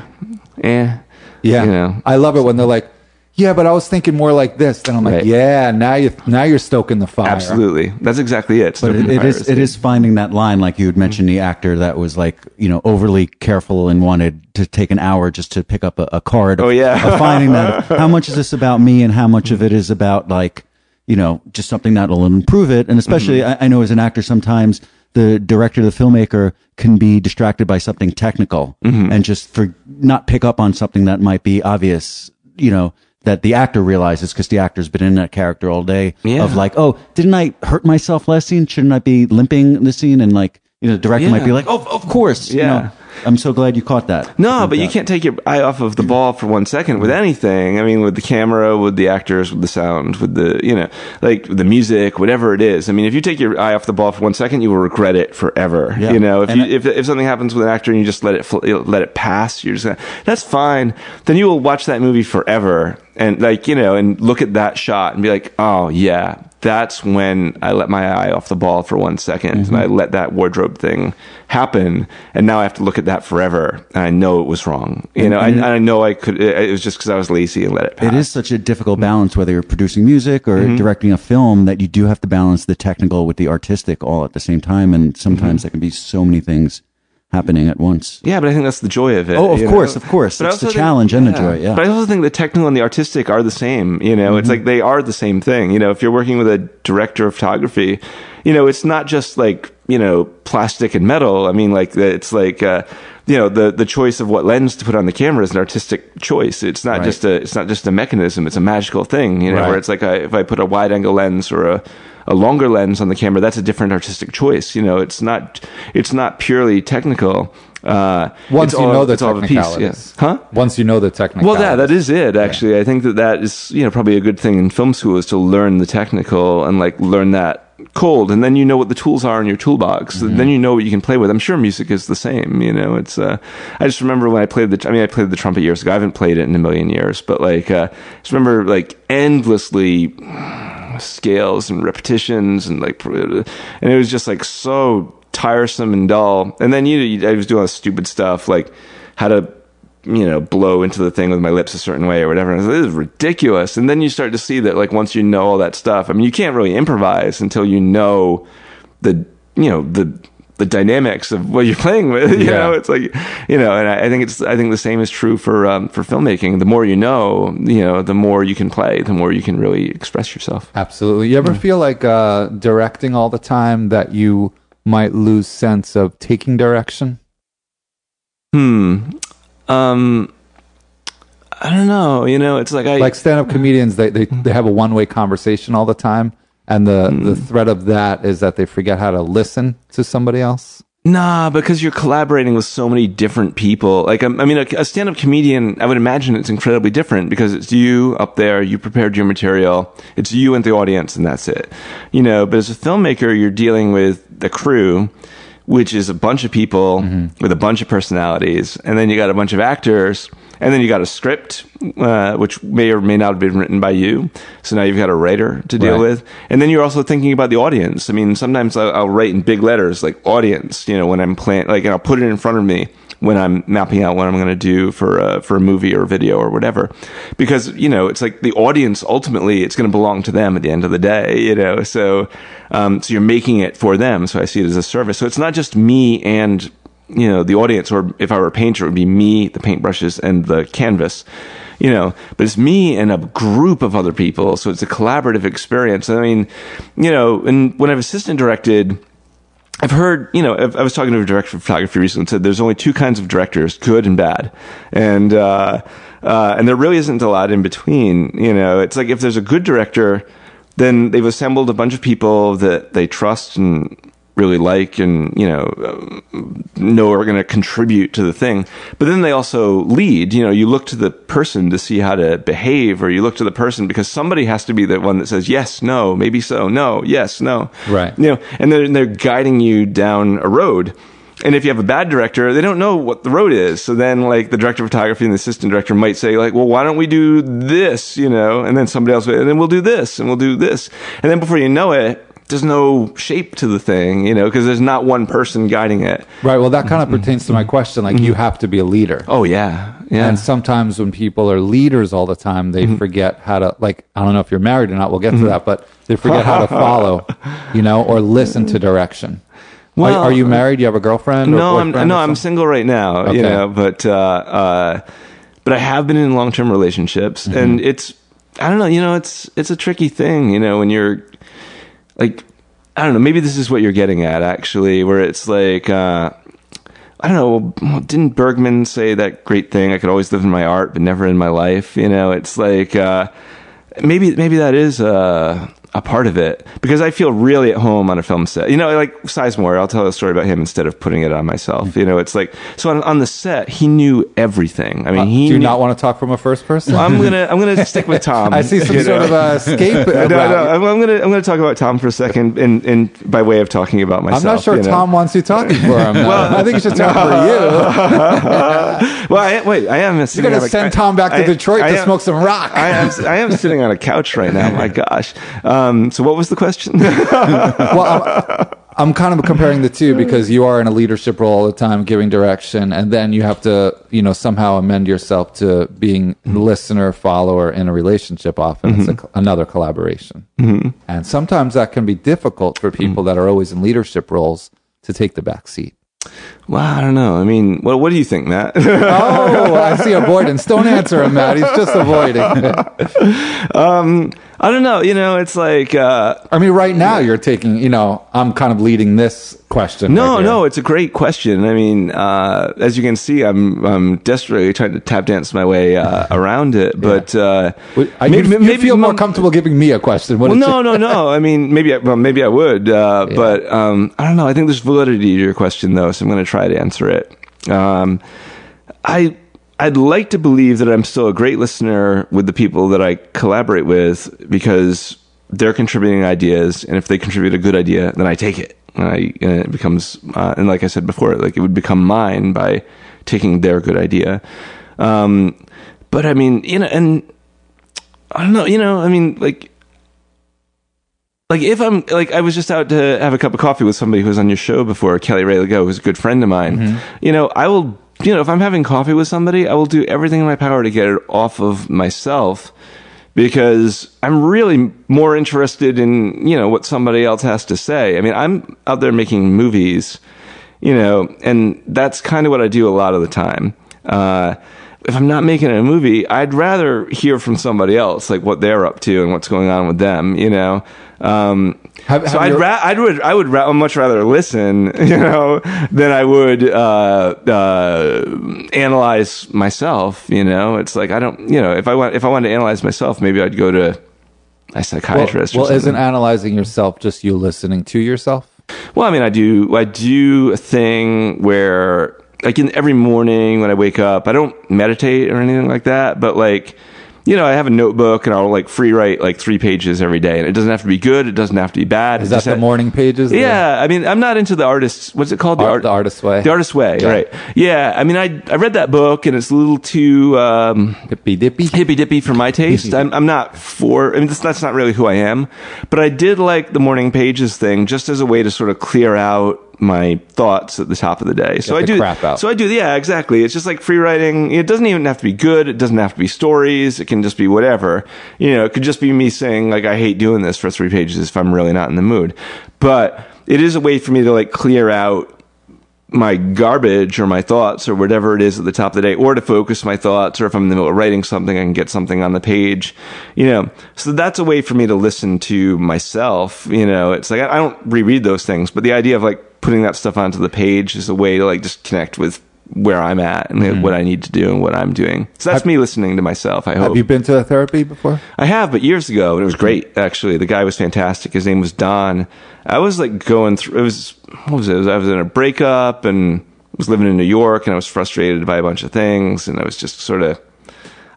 eh, yeah. You know, I love it when they're like, yeah, but I was thinking more like this. Then I'm like, right. yeah, now you now you're stoking the fire. Absolutely, that's exactly it. But it, it is it thing. is finding that line, like you had mentioned, mm-hmm. the actor that was like, you know, overly careful and wanted to take an hour just to pick up a, a card. Of, oh yeah, of finding that how much is this about me, and how much of it is about, like, you know, just something that will improve it. And especially, mm-hmm. I, I know as an actor sometimes the director, the filmmaker, can be distracted by something technical, mm-hmm. and just for not pick up on something that might be obvious, you know, that the actor realizes, because the actor's been in that character all day, yeah. of like, oh, didn't I hurt myself last scene? Shouldn't I be limping this scene? And like, you know, the director yeah. might be like, oh, of course. Yeah. You know, I'm so glad you caught that. No, like but that. You can't take your eye off of the ball for one second with anything. I mean, with the camera, with the actors, with the sound, with the, you know, like the music, whatever it is. I mean, if you take your eye off the ball for one second, you will regret it forever. Yeah. You know, if, you, I, if if something happens with an actor and you just let it fl- let it pass, you're just gonna, that's fine. Then you will watch that movie forever and, like, you know, and look at that shot and be like, oh yeah, that's when I let my eye off the ball for one second, mm-hmm. and I let that wardrobe thing happen, and now I have to look at that forever, and I know it was wrong. You know, mm-hmm. I, I know I could, it was just because I was lazy and let it pass. It is such a difficult balance, whether you're producing music or mm-hmm. directing a film, that you do have to balance the technical with the artistic all at the same time, and sometimes mm-hmm. there can be so many things happening at once. Yeah, but I think that's the joy of it. Oh, of course, know? of course. But it's the think, challenge and yeah. the joy, yeah. But I also think the technical and the artistic are the same, you know. Mm-hmm. It's like they are the same thing. You know, if you're working with a director of photography, you know, it's not just like, you know, plastic and metal. I mean, like, it's like, uh, you know, the, the choice of what lens to put on the camera is an artistic choice. It's not right. just a, it's not just a mechanism. It's a magical thing, you know, right. where it's like, a, if I put a wide angle lens or a, a longer lens on the camera, that's a different artistic choice. You know, it's not, it's not purely technical. Uh, once you all, know the technicalities. Yeah. Huh? Once you know the technicalities. Well, yeah, that is it, actually. Yeah. I think that that is, you know, probably a good thing in film school, is to learn the technical and, like, learn that cold, and then you know what the tools are in your toolbox, mm-hmm. then you know what you can play with. I'm sure music is the same, you know. It's uh I just remember when I played the I mean I played the trumpet years ago. I haven't played it in a million years, but like uh I just remember like endlessly scales and repetitions and like and it was just like so tiresome and dull. And then you, you I was doing all this stupid stuff like how to, you know, blow into the thing with my lips a certain way or whatever. And I was like, this is ridiculous. And then you start to see that, like, once you know all that stuff, I mean, you can't really improvise until you know the, you know, the, the dynamics of what you're playing with, you yeah. know, it's like, you know, and I, I think it's, I think the same is true for, um, for filmmaking. The more you know, you know, the more you can play, the more you can really express yourself. Absolutely. You ever mm-hmm. feel like, uh, directing all the time that you might lose sense of taking direction? Hmm. Um, I don't know. You know, it's like I like stand-up comedians. They they they have a one-way conversation all the time, and the mm. the threat of that is that they forget how to listen to somebody else. Nah, because you're collaborating with so many different people. Like, I, I mean, a, a stand-up comedian, I would imagine it's incredibly different, because it's you up there, you prepared your material, it's you and the audience, and that's it. You know, but as a filmmaker, you're dealing with the crew, which is a bunch of people mm-hmm. with a bunch of personalities. And then you got a bunch of actors. And then you got a script, uh, which may or may not have been written by you. So now you've got a writer to deal right. with. And then you're also thinking about the audience. I mean, sometimes I'll, I'll write in big letters, like audience, you know, when I'm playing, like, and I'll put it in front of me when I'm mapping out what I'm going to do for a, for a movie or video or whatever. Because, you know, it's like the audience, ultimately, it's going to belong to them at the end of the day, you know. So um, so you're making it for them. So I see it as a service. So it's not just me and, you know, the audience. Or if I were a painter, it would be me, the paintbrushes, and the canvas, you know. But it's me and a group of other people. So it's a collaborative experience. I mean, you know, and when I've assistant directed, I've heard, you know, I was talking to a director of photography recently and said there's only two kinds of directors, good and bad. And, uh, uh, and there really isn't a lot in between, you know. It's like if there's a good director, then they've assembled a bunch of people that they trust and really like and, you know, know are going to contribute to the thing. But then they also lead, you know, you look to the person to see how to behave, or you look to the person because somebody has to be the one that says, yes, no, maybe so, no, yes, no. Right. You know, and they're, they're guiding you down a road. And if you have a bad director, they don't know what the road is. So then, like, the director of photography and the assistant director might say, like, well, why don't we do this, you know? And then somebody else, and then we'll do this, and we'll do this. And then before you know it, there's no shape to the thing, you know, because there's not one person guiding it. Right. Well, that kind of mm-hmm. pertains to my question. Like, mm-hmm. you have to be a leader. Oh, yeah. Yeah. And sometimes when people are leaders all the time, they mm-hmm. forget how to, like, I don't know if you're married or not. We'll get to mm-hmm. that. But they forget how to follow, you know, or listen to direction. Well, are, are you married? Do you have a girlfriend? Or no, I'm no, I'm single right now, okay. you know, but, uh, uh, but I have been in long-term relationships. Mm-hmm. And it's, I don't know, you know, it's it's a tricky thing, you know, when you're, like, I don't know, maybe this is what you're getting at, actually, where it's like, uh, I don't know, didn't Bergman say that great thing, I could always live in my art, but never in my life, you know? It's like, uh, maybe maybe that is uh, a part of it, because I feel really at home on a film set. You know, like Sizemore, I'll tell a story about him instead of putting it on myself. You know, it's like, so on, on the set, he knew everything. I mean, uh, he Do you knew, not want to talk from a first person? Well, I'm going to I'm gonna stick with Tom. I see some sort know? of uh, escape. no, no, I'm, I'm going I'm to talk about Tom for a second, and, and by way of talking about myself. I'm not sure you know? Tom wants you talking for him. well, I think he should talk no. for you. well, I, wait, I am. You're going to send like, Tom back I, to Detroit I, to I am, smoke some rock. I am, I am sitting on a couch right now. My gosh. Um, so what was the question? well, I'm, I'm kind of comparing the two, because you are in a leadership role all the time, giving direction, and then you have to, you know, somehow amend yourself to being mm-hmm. listener, follower in a relationship. Often mm-hmm. it's a, another collaboration. Mm-hmm. And sometimes that can be difficult for people mm-hmm. that are always in leadership roles to take the back seat. Well, I don't know. I mean, well, what do you think, Matt? oh, I see avoidance. Don't answer him, Matt. He's just avoiding. um, I don't know. You know, it's like... Uh, I mean, right now you're taking, you know, I'm kind of leading this question. No, right no, it's a great question. I mean, uh, as you can see, I'm I'm desperately trying to tap dance my way uh, around it. But yeah. uh, well, I, maybe, you, you maybe feel more I'm, comfortable giving me a question. Well, no, no, no. I mean, maybe I, well, maybe I would. Uh, yeah. But um, I don't know. I think there's validity to your question, though, so I'm going to try to answer it. Um, I... I'd like to believe that I'm still a great listener with the people that I collaborate with, because they're contributing ideas, and if they contribute a good idea, then I take it, and, I, and it becomes. Uh, and like I said before, like it would become mine by taking their good idea. Um, but I mean, you know, and I don't know, you know, I mean, like. Like, if I'm, like, I was just out to have a cup of coffee with somebody who was on your show before, Kelly Ray Legault, who's a good friend of mine, mm-hmm. you know, I will, you know, if I'm having coffee with somebody, I will do everything in my power to get it off of myself, because I'm really more interested in, you know, what somebody else has to say. I mean, I'm out there making movies, you know, and that's kind of what I do a lot of the time. Uh, if I'm not making a movie, I'd rather hear from somebody else, like what they're up to and what's going on with them, you know. Um, have, have so I'd ra- I'd would, I would ra- much rather listen, you know, than I would, uh, uh, analyze myself, you know. It's like, I don't, you know, if I want, if I wanted to analyze myself, maybe I'd go to a psychiatrist. Well, well isn't analyzing yourself just you listening to yourself? Well, I mean, I do, I do a thing where, like, in every morning when I wake up, I don't meditate or anything like that, but like, you know, I have a notebook and I'll like free write like three pages every day, and it doesn't have to be good. It doesn't have to be bad. Is that the morning pages? Yeah. I mean, I'm not into the artist's, what's it called? The, art, the artist's way. The artist's way. Yeah. Right. Yeah. I mean, I, I read that book and it's a little too, um, hippy dippy, hippy dippy for my taste. I'm, I'm not for, I mean, that's, that's not really who I am, but I did like the morning pages thing just as a way to sort of clear out my thoughts at the top of the day. So I do, crap out. so I do, yeah, exactly. It's just like free writing. It doesn't even have to be good. It doesn't have to be stories. It can just be whatever, you know, it could just be me saying like, I hate doing this for three pages if I'm really not in the mood, but it is a way for me to like clear out my garbage or my thoughts or whatever it is at the top of the day, or to focus my thoughts, or if I'm in the middle of writing something, I can get something on the page, you know. So that's a way for me to listen to myself, you know. It's like, I don't reread those things, but the idea of like putting that stuff onto the page is a way to like just connect with where I'm at and mm. what I need to do and what I'm doing. So that's have, me listening to myself, I hope. Have you been to therapy before? I have, but years ago, and it was great, actually. The guy was fantastic. His name was Don. I was like going through, it was, what was it? It was, I was in a breakup and was living in New York, and I was frustrated by a bunch of things, and I was just sort of,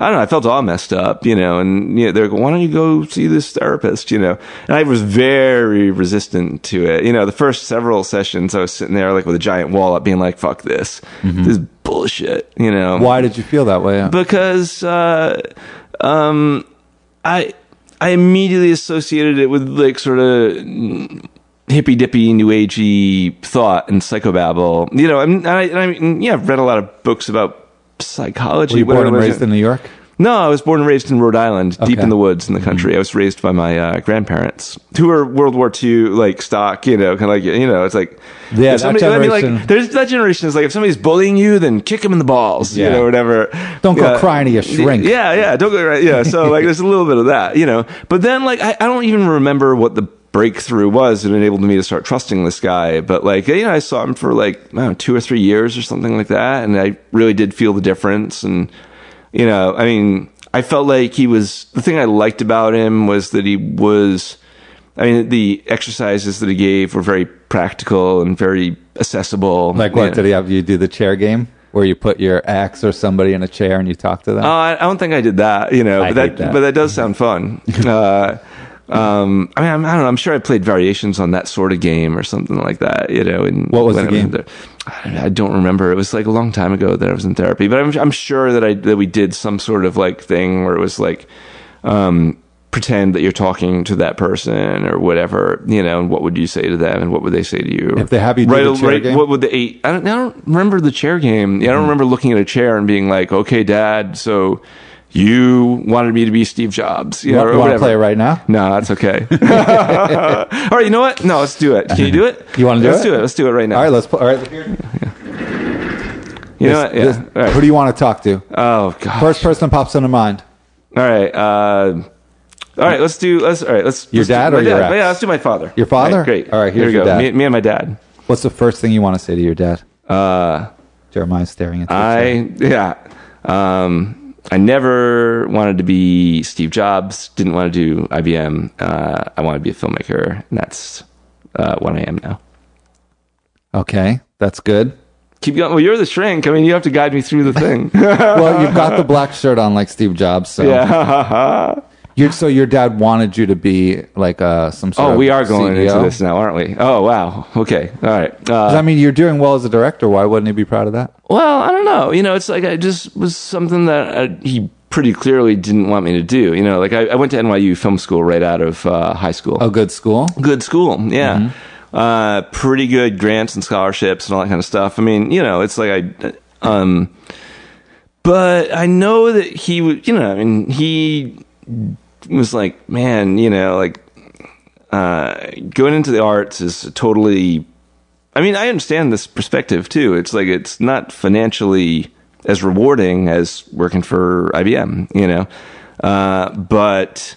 I don't know, I felt all messed up, you know, and you know, they're like, why don't you go see this therapist, you know? And I was very resistant to it. You know, the first several sessions, I was sitting there like with a giant wall up being like, fuck this, mm-hmm. this is bullshit, you know? Why did you feel that way? Yeah. Because uh, um, I I immediately associated it with like sort of hippy-dippy, new-agey thought and psychobabble. You know, and I, and I and, yeah, I've read a lot of books about psychology. Were you born and raised in New York? No, I was born and raised in Rhode Island, okay. Deep in the woods in the country. Mm-hmm. I was raised by my uh, grandparents, who were World War Two like stock, you know, kind of like, you know, it's like, yeah, somebody, that generation. I mean, like, there's, that generation is like, if somebody's bullying you, then kick him in the balls, yeah. you know, whatever. Don't go uh, crying to your shrink. Yeah, yeah, don't go, yeah. So like, there's a little bit of that, you know. But then like, I, I don't even remember what the breakthrough was that enabled me to start trusting this guy, but like, you know, I saw him for like, I don't know, two or three years or something like that, and I really did feel the difference. And you know, I mean, I felt like he was, the thing I liked about him was that he was, I mean, the exercises that he gave were very practical and very accessible. Like what, you know. Did he have you do the chair game where you put your ex or somebody in a chair and you talk to them? Oh, I, I don't think I did that, you know, but that, that but that does sound fun. uh Um, I mean, I'm, I don't know. I'm sure I played variations on that sort of game or something like that, you know. And what was the game? I don't remember. It was like a long time ago that I was in therapy, but I'm, I'm sure that I, that we did some sort of like thing where it was like, um, pretend that you're talking to that person or whatever, you know, and what would you say to them and what would they say to you? If they have you do right, the chair right, game? What would the eight, I don't, I don't remember the chair game. I don't mm. remember looking at a chair and being like, okay, Dad, so you wanted me to be Steve Jobs. You, you know, want, or whatever. Want to play it right now? No, that's okay. All right, you know what? No, let's do it. Can you do it? You want to do let's it? Let's do it. Let's do it right now. All right, let's play. All right. You this, know what? Yeah. This, all right. Who do you want to talk to? Oh, God. First person pops into mind. All right. Uh, all right, let's do. Let's. All right, let's. Your let's dad do, or your dad. Ex? Yeah, let's do my father. Your father? All right, great. All right, here's here we your go. Dad. Me, me and my dad. What's the first thing you want to say to your dad? Uh, Jeremiah's staring at you. I, yeah. Um, I never wanted to be Steve Jobs, didn't want to do I B M. Uh, I wanted to be a filmmaker, and that's uh, what I am now. Okay, that's good. Keep going. Well, you're the shrink. I mean, you have to guide me through the thing. Well, you've got the black shirt on like Steve Jobs. So. Yeah. You're, so your dad wanted you to be like uh, some sort oh, of Oh, we are going C E O. Into this now, aren't we? Oh, wow. Okay. All right. Uh, I mean, you're doing well as a director. Why wouldn't he be proud of that? Well, I don't know. You know, it's like I just was something that I, he pretty clearly didn't want me to do. You know, like I, I went to N Y U film school right out of uh, high school. Oh, good school? Good school, yeah. Mm-hmm. Uh, pretty good grants and scholarships and all that kind of stuff. I mean, you know, it's like I... Um, but I know that he would... You know, I mean, he... was like, man, you know, like uh, going into the arts is totally, I mean, I understand this perspective too. It's like, it's not financially as rewarding as working for I B M, you know, uh, but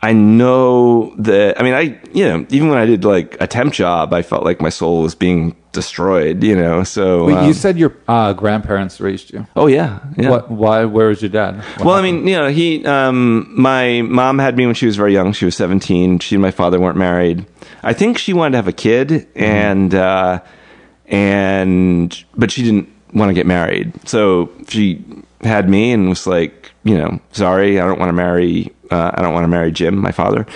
I know that, I mean, I, you know, even when I did like a temp job, I felt like my soul was being destroyed, you know, so. Wait, um, you said your uh, grandparents raised you. Oh, yeah. yeah. What, why, where was your dad? What well, happened? I mean, you know, he, um, my mom had me when she was very young. She was seventeen. She and my father weren't married. I think she wanted to have a kid mm-hmm. and, uh, and, but she didn't want to get married. So she had me and was like, you know, sorry, I don't want to marry, uh, I don't want to marry Jim, my father.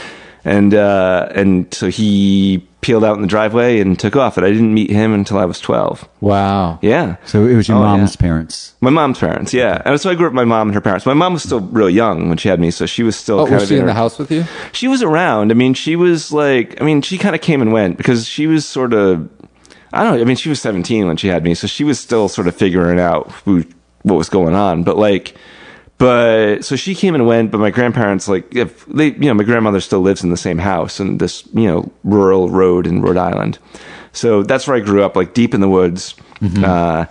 And, uh, and so he peeled out in the driveway and took off. And I didn't meet him until I was twelve. Wow. Yeah. So it was your oh, mom's yeah. parents. My mom's parents. Yeah. And so I grew up with my mom and her parents. My mom was still real young when she had me. So she was still oh, kind was of she in her, the house with you? She was around. I mean, she was like, I mean, she kind of came and went because she was sort of, I don't know. I mean, she was seventeen when she had me. So she was still sort of figuring out who, what was going on. But like, But so she came and went, but my grandparents, like, if they, you know, my grandmother still lives in the same house in this, you know, rural road in Rhode Island. So that's where I grew up, like deep in the woods. Mm-hmm. Uh,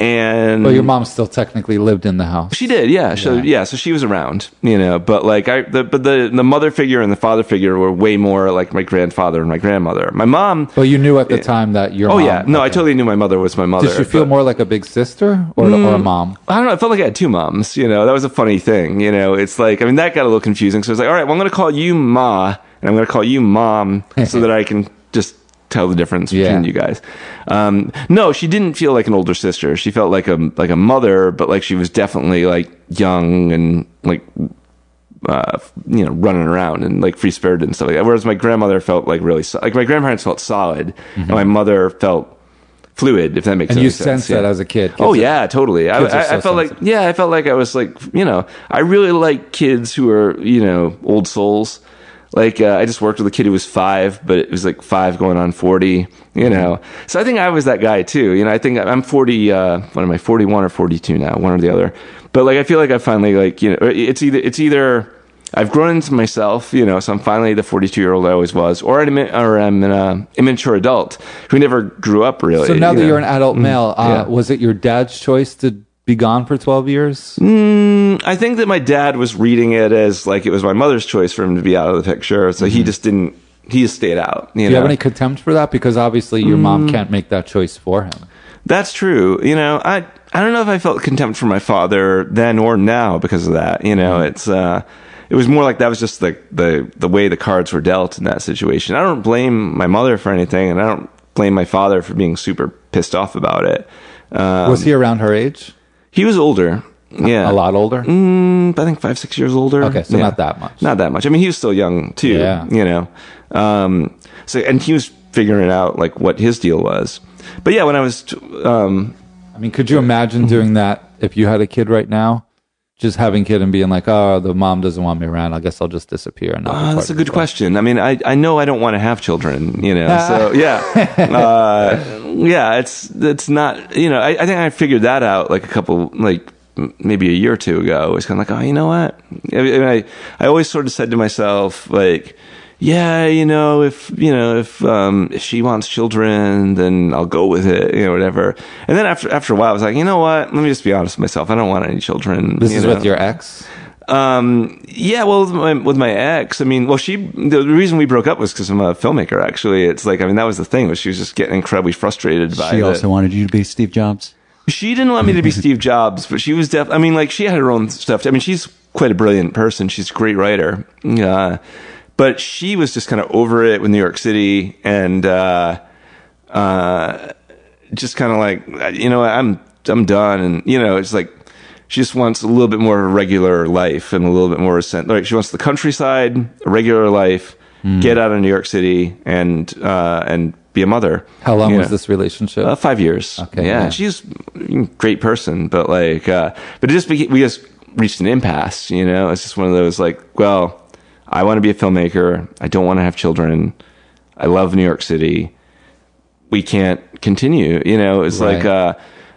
and well, your mom still technically lived in the house. She did, yeah. So yeah. yeah, so she was around, you know. But like, I, the, but the the mother figure and the father figure were way more like my grandfather and my grandmother. My mom. Well, you knew at the time that your. Oh mom, yeah, no, okay. I totally knew my mother was my mother. Did you feel but, more like a big sister or, mm, or a mom? I don't know. I felt like I had two moms. You know, that was a funny thing. You know, it's like I mean that got a little confusing. So I was like, all right, well, I'm going to call you Ma and I'm going to call you Mom so that I can just. Tell the difference yeah. between you guys. Um, no, she didn't feel like an older sister. She felt like a like a mother, but like she was definitely like young and like uh, you know running around and like free spirited and stuff like that. Whereas my grandmother felt like really so- like my grandparents felt solid, mm-hmm. and my mother felt fluid. If that makes and any sense. And you sensed yeah. that as a kid. Kids oh yeah, are, totally. I, I, so I felt sensitive. like yeah, I felt like I was like you know I really like kids who are you know old souls. Like, uh, I just worked with a kid who was five, but it was like five going on forty, you know. So I think I was that guy, too. You know, I think I'm forty, uh, what am I, forty-one or forty-two now, one or the other. But, like, I feel like I finally, like, you know, it's either, it's either I've grown into myself, you know, so I'm finally the forty-two-year-old I always was, or I'm, or I'm an immature adult who never grew up, really. So now that you're an adult male, uh, yeah. was it your dad's choice to... be gone for twelve years? Mm, I think that my dad was reading it as like it was my mother's choice for him to be out of the picture. So mm-hmm. he just didn't, he just stayed out. You Do know? You have any contempt for that? Because obviously your mm. mom can't make that choice for him. That's true. You know, I, I don't know if I felt contempt for my father then or now because of that. You know, mm-hmm. it's, uh, it was more like that was just the, the, the way the cards were dealt in that situation. I don't blame my mother for anything and I don't blame my father for being super pissed off about it. Um, was he around her age? He was older. Yeah. A lot older? Mm, I think five, six years older. Okay, so yeah. not that much. Not that much. I mean, he was still young, too. Yeah. You know? Um, so, and he was figuring out, like, what his deal was. But, yeah, when I was... T- um, I mean, could you imagine doing that if you had a kid right now? Just having a kid and being like, oh, the mom doesn't want me around. I guess I'll just disappear. And uh, that's a good question. I mean, I, I know I don't want to have children, you know? So, yeah. Uh... Yeah, it's it's not, you know, I, I think I figured that out like a couple, like maybe a year or two ago. It's kind of like, oh, you know what? I mean, I, I always sort of said to myself, like, yeah, you know, if, you know, if, um, if she wants children, then I'll go with it, you know, whatever. And then after after a while, I was like, you know what? Let me just be honest with myself. I don't want any children. This is with your ex? Um, yeah, well, with my, with my ex, I mean, well, she, the reason we broke up was because I'm a filmmaker, actually. It's like, I mean, that was the thing, was she was just getting incredibly frustrated by it. She also wanted you to be Steve Jobs? She didn't want me to be Steve Jobs, but she was def, I mean, like, she had her own stuff. I mean, she's quite a brilliant person. She's a great writer. Uh, but she was just kind of over it with New York City and, uh, uh, just kind of like, you know, I'm, I'm done. And, you know, it's like, she just wants a little bit more of a regular life and a little bit more... Like she wants the countryside, a regular life, mm. get out of New York City, and uh, and be a mother. How long you was know. this relationship? Uh, five years. Okay. Yeah, yeah. She's a great person, but like... Uh, but it just became, we just reached an impasse, you know? It's just one of those like, well, I want to be a filmmaker. I don't want to have children. I love New York City. We can't continue, you know? It's right. like... Uh,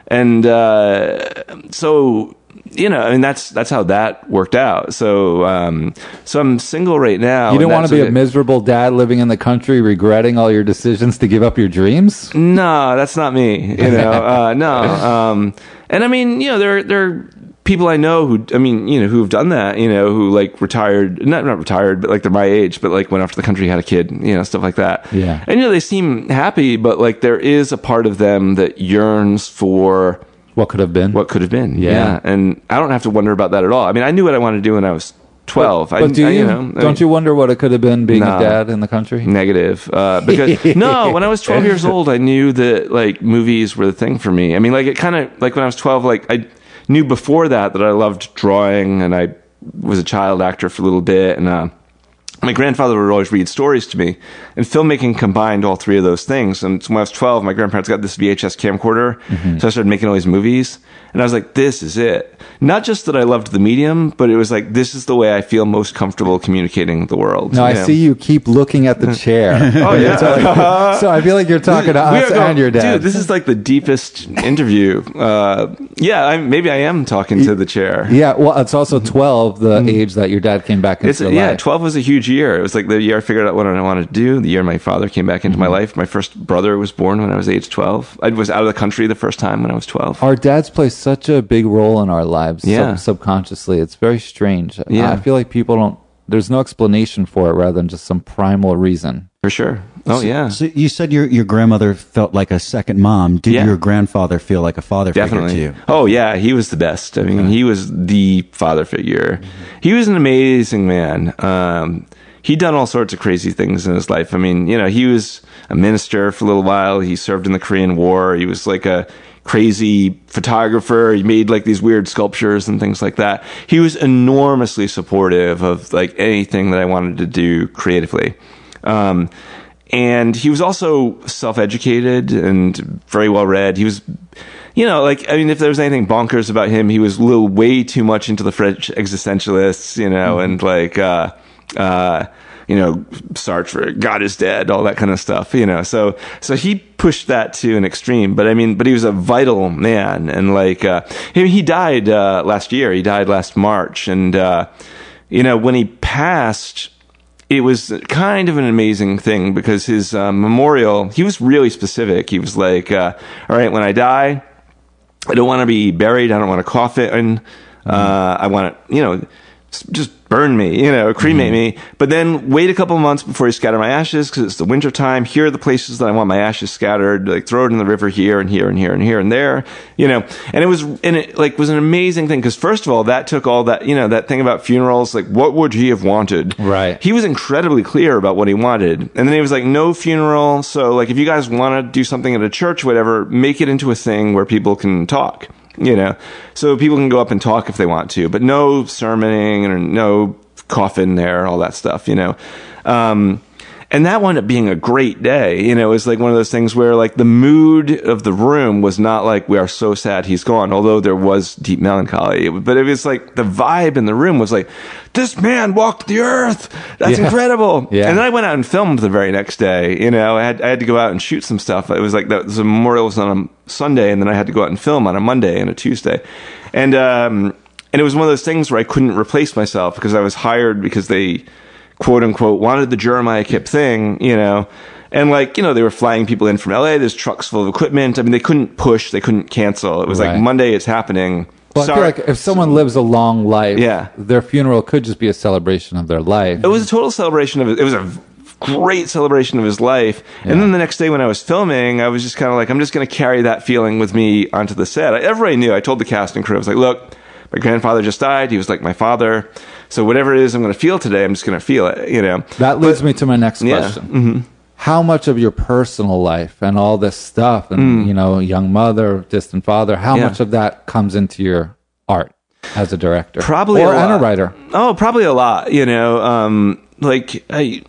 and uh, so... You know, I mean, that's that's how that worked out. So, um, so I'm single right now. You don't want to be a miserable dad living in the country, regretting all your decisions to give up your dreams? No, that's not me. You know, uh, no. Um, and I mean, you know, there there are people I know who, I mean, you know, who have done that. You know, who like retired, not not retired, but like they're my age, but like went off to the country, had a kid, you know, stuff like that. Yeah. And you know, they seem happy, but like there is a part of them that yearns for. What could have been? What could have been, yeah. yeah. And I don't have to wonder about that at all. I mean, I knew what I wanted to do when I was twelve. But, but do I, you, I, you know, don't I mean, you wonder what it could have been being nah, a dad in the country? Negative. Uh, because no, when I was twelve years old, I knew that like movies were the thing for me. I mean, like it kind of like when I was twelve, like I knew before that that I loved drawing and I was a child actor for a little bit. And uh, my grandfather would always read stories to me, and filmmaking combined all three of those things. And so when I was twelve, my grandparents got this V H S camcorder. Mm-hmm. So I started making all these movies. And I was like, this is it. Not just that I loved the medium, but it was like, this is the way I feel most comfortable communicating the world. No, I know? See you keep looking at the chair. Oh, yeah. Talking, so I feel like you're talking to us going, and your dad. Dude, this is like the deepest interview. Uh, yeah, I, maybe I am talking to the chair. Yeah, well, it's also twelve, the mm-hmm. age that your dad came back into it's, the yeah, life. Yeah, twelve was a huge year. It was like the year I figured out what I wanted to do, the year my father came back into mm-hmm. my life. My first brother was born when I was age twelve. I was out of the country the first time when I was twelve. Our dad's place such a big role in our lives, yeah. sub- subconsciously. It's very strange. Yeah. I feel like people don't, there's no explanation for it rather than just some primal reason. For sure. Oh, so, yeah. So you said your your grandmother felt like a second mom. Did yeah. your grandfather feel like a father Definitely. Figure to you? Oh, yeah. He was the best. I mean, mm-hmm. he was the father figure. Mm-hmm. He was an amazing man. Um, he'd done all sorts of crazy things in his life. I mean, you know, he was a minister for a little while. He served in the Korean War. He was like a crazy photographer. He made like these weird sculptures and things like that. He was enormously supportive of like anything that I wanted to do creatively. Um, and he was also self-educated and very well-read. He was, you know, like, I mean, if there was anything bonkers about him, he was a little way too much into the French existentialists, you know, mm-hmm. and like, uh, uh, you know, Sartre for God is dead, all that kind of stuff, you know. So, so he pushed that to an extreme, but I mean, but he was a vital man. And like, uh, he, he died, uh, last year, he died last March. And, uh, you know, when he passed, it was kind of an amazing thing because his uh, memorial, he was really specific. He was like, uh, all right, when I die, I don't want to be buried. I don't want a coffin. Uh, mm-hmm. I want to, you know, just burn me, you know, cremate mm-hmm. me, but then wait a couple months before you scatter my ashes because it's the winter time. Here are the places that I want my ashes scattered, like throw it in the river here and here and here and here and there, you know. And it was, and it like was an amazing thing because first of all, that took all that, you know, that thing about funerals, like what would he have wanted? Right. He was incredibly clear about what he wanted. And then he was like, no funeral. So like, if you guys want to do something at a church, whatever, make it into a thing where people can talk. You know, so people can go up and talk if they want to, but no sermoning and no coffin there, all that stuff, you know. Um, and that wound up being a great day, you know. It was like one of those things where like the mood of the room was not like, we are so sad he's gone, although there was deep melancholy. But it was like the vibe in the room was like, this man walked the earth. That's yeah. incredible. Yeah. And then I went out and filmed the very next day. You know, I had I had to go out and shoot some stuff. It was like the, the memorial was on a Sunday, and then I had to go out and film on a Monday and a Tuesday. And um, and it was one of those things where I couldn't replace myself because I was hired because they, quote unquote, wanted the Jeremiah Kipp thing, you know. And like, you know, they were flying people in from L A. There's trucks full of equipment. I mean, they couldn't push. They couldn't cancel. It was right. like, Monday it's happening. Well, Sorry. I feel like if someone lives a long life, yeah. their funeral could just be a celebration of their life. It was a total celebration of it. It was a great celebration of his life. Yeah. And then the next day when I was filming, I was just kind of like, I'm just going to carry that feeling with me onto the set. I, everybody knew. I told the cast and crew, I was like, look, my grandfather just died. He was like my father. So whatever it is I'm going to feel today, I'm just going to feel it, you know. That leads but, me to my next yeah. question. Mm-hmm. How much of your personal life and all this stuff and, mm. you know, young mother, distant father, how yeah. much of that comes into your art as a director? Probably or a and lot. a writer. Oh, probably a lot, you know. Um, like, I,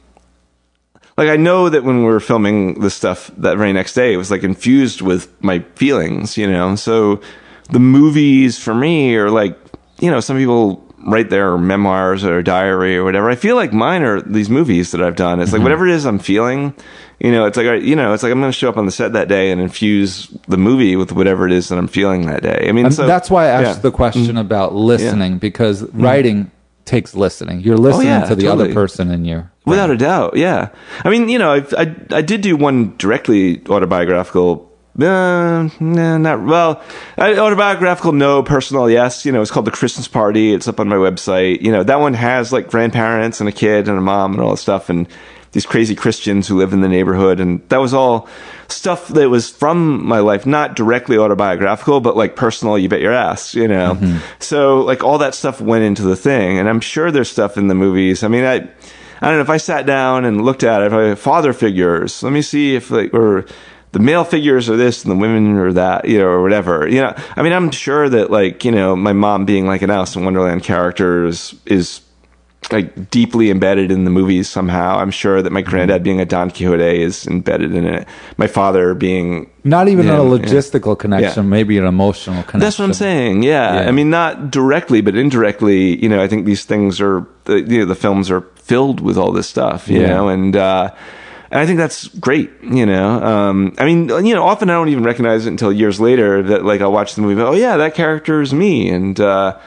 like, I know that when we were filming the stuff that very next day, it was, like, infused with my feelings, you know. So the movies for me are, like, you know, some people write their memoirs or diary or whatever. I feel like mine are these movies that I've done. It's like mm-hmm. whatever it is I'm feeling, you know, it's like, you know, it's like I'm going to show up on the set that day and infuse the movie with whatever it is that I'm feeling that day. I mean, so, that's why I asked yeah. the question mm-hmm. about listening yeah. because mm-hmm. writing takes listening. You're listening oh, yeah, to the totally. Other person in you. Without a doubt. Yeah. I mean, you know, I, I, I did do one directly autobiographical Uh, no, not well. Autobiographical, no. Personal, yes. You know, it's called The Christmas Party. It's up on my website. You know, that one has like grandparents and a kid and a mom and all that stuff. And these crazy Christians who live in the neighborhood. And that was all stuff that was from my life, not directly autobiographical, but like personal, you bet your ass, you know? Mm-hmm. So like all that stuff went into the thing. And I'm sure there's stuff in the movies. I mean, I, I don't know if I sat down and looked at it, I, father figures, let me see if like, or the male figures are this and the women are that, you know, or whatever, you know, I mean, I'm sure that like, you know, my mom being like an Alice in Wonderland character is, is like deeply embedded in the movies somehow. I'm sure that my granddad being a Don Quixote is embedded in it. My father being not even you know, a logistical yeah. connection, yeah. maybe an emotional connection. That's what I'm saying. Yeah. yeah. I mean, not directly, but indirectly, you know, I think these things are, you know, the films are filled with all this stuff, you yeah. know, and, uh, and I think that's great, you know. Um, I mean, you know, often I don't even recognize it until years later that, like, I'll watch the movie, oh, yeah, that character is me. And, uh,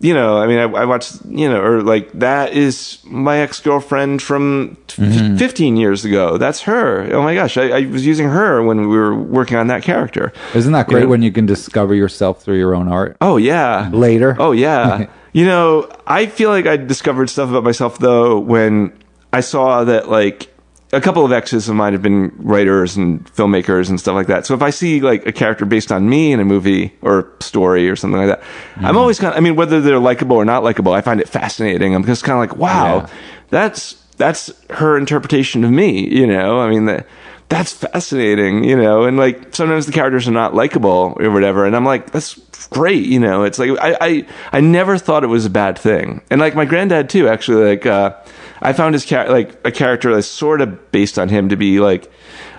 you know, I mean, I, I watched, you know, or, like, that is my ex-girlfriend from f- mm-hmm. fifteen years ago. That's her. Oh, my gosh. I, I was using her when we were working on that character. Isn't that great you know? When you can discover yourself through your own art? Oh, yeah. Later. Oh, yeah. You know, I feel like I discovered stuff about myself, though, when I saw that, like, a couple of exes of mine have been writers and filmmakers and stuff like that. So if I see like a character based on me in a movie or story or something like that, mm-hmm. I'm always kind of, I mean, whether they're likable or not likable, I find it fascinating. I'm just kind of like, wow, yeah. that's, that's her interpretation of me. You know, I mean, that, that's fascinating, you know, and like sometimes the characters are not likable or whatever. And I'm like, that's great. You know, it's like, I, I, I never thought it was a bad thing. And like my granddad too, actually, like, uh, I found his char- like a character that's sort of based on him to be like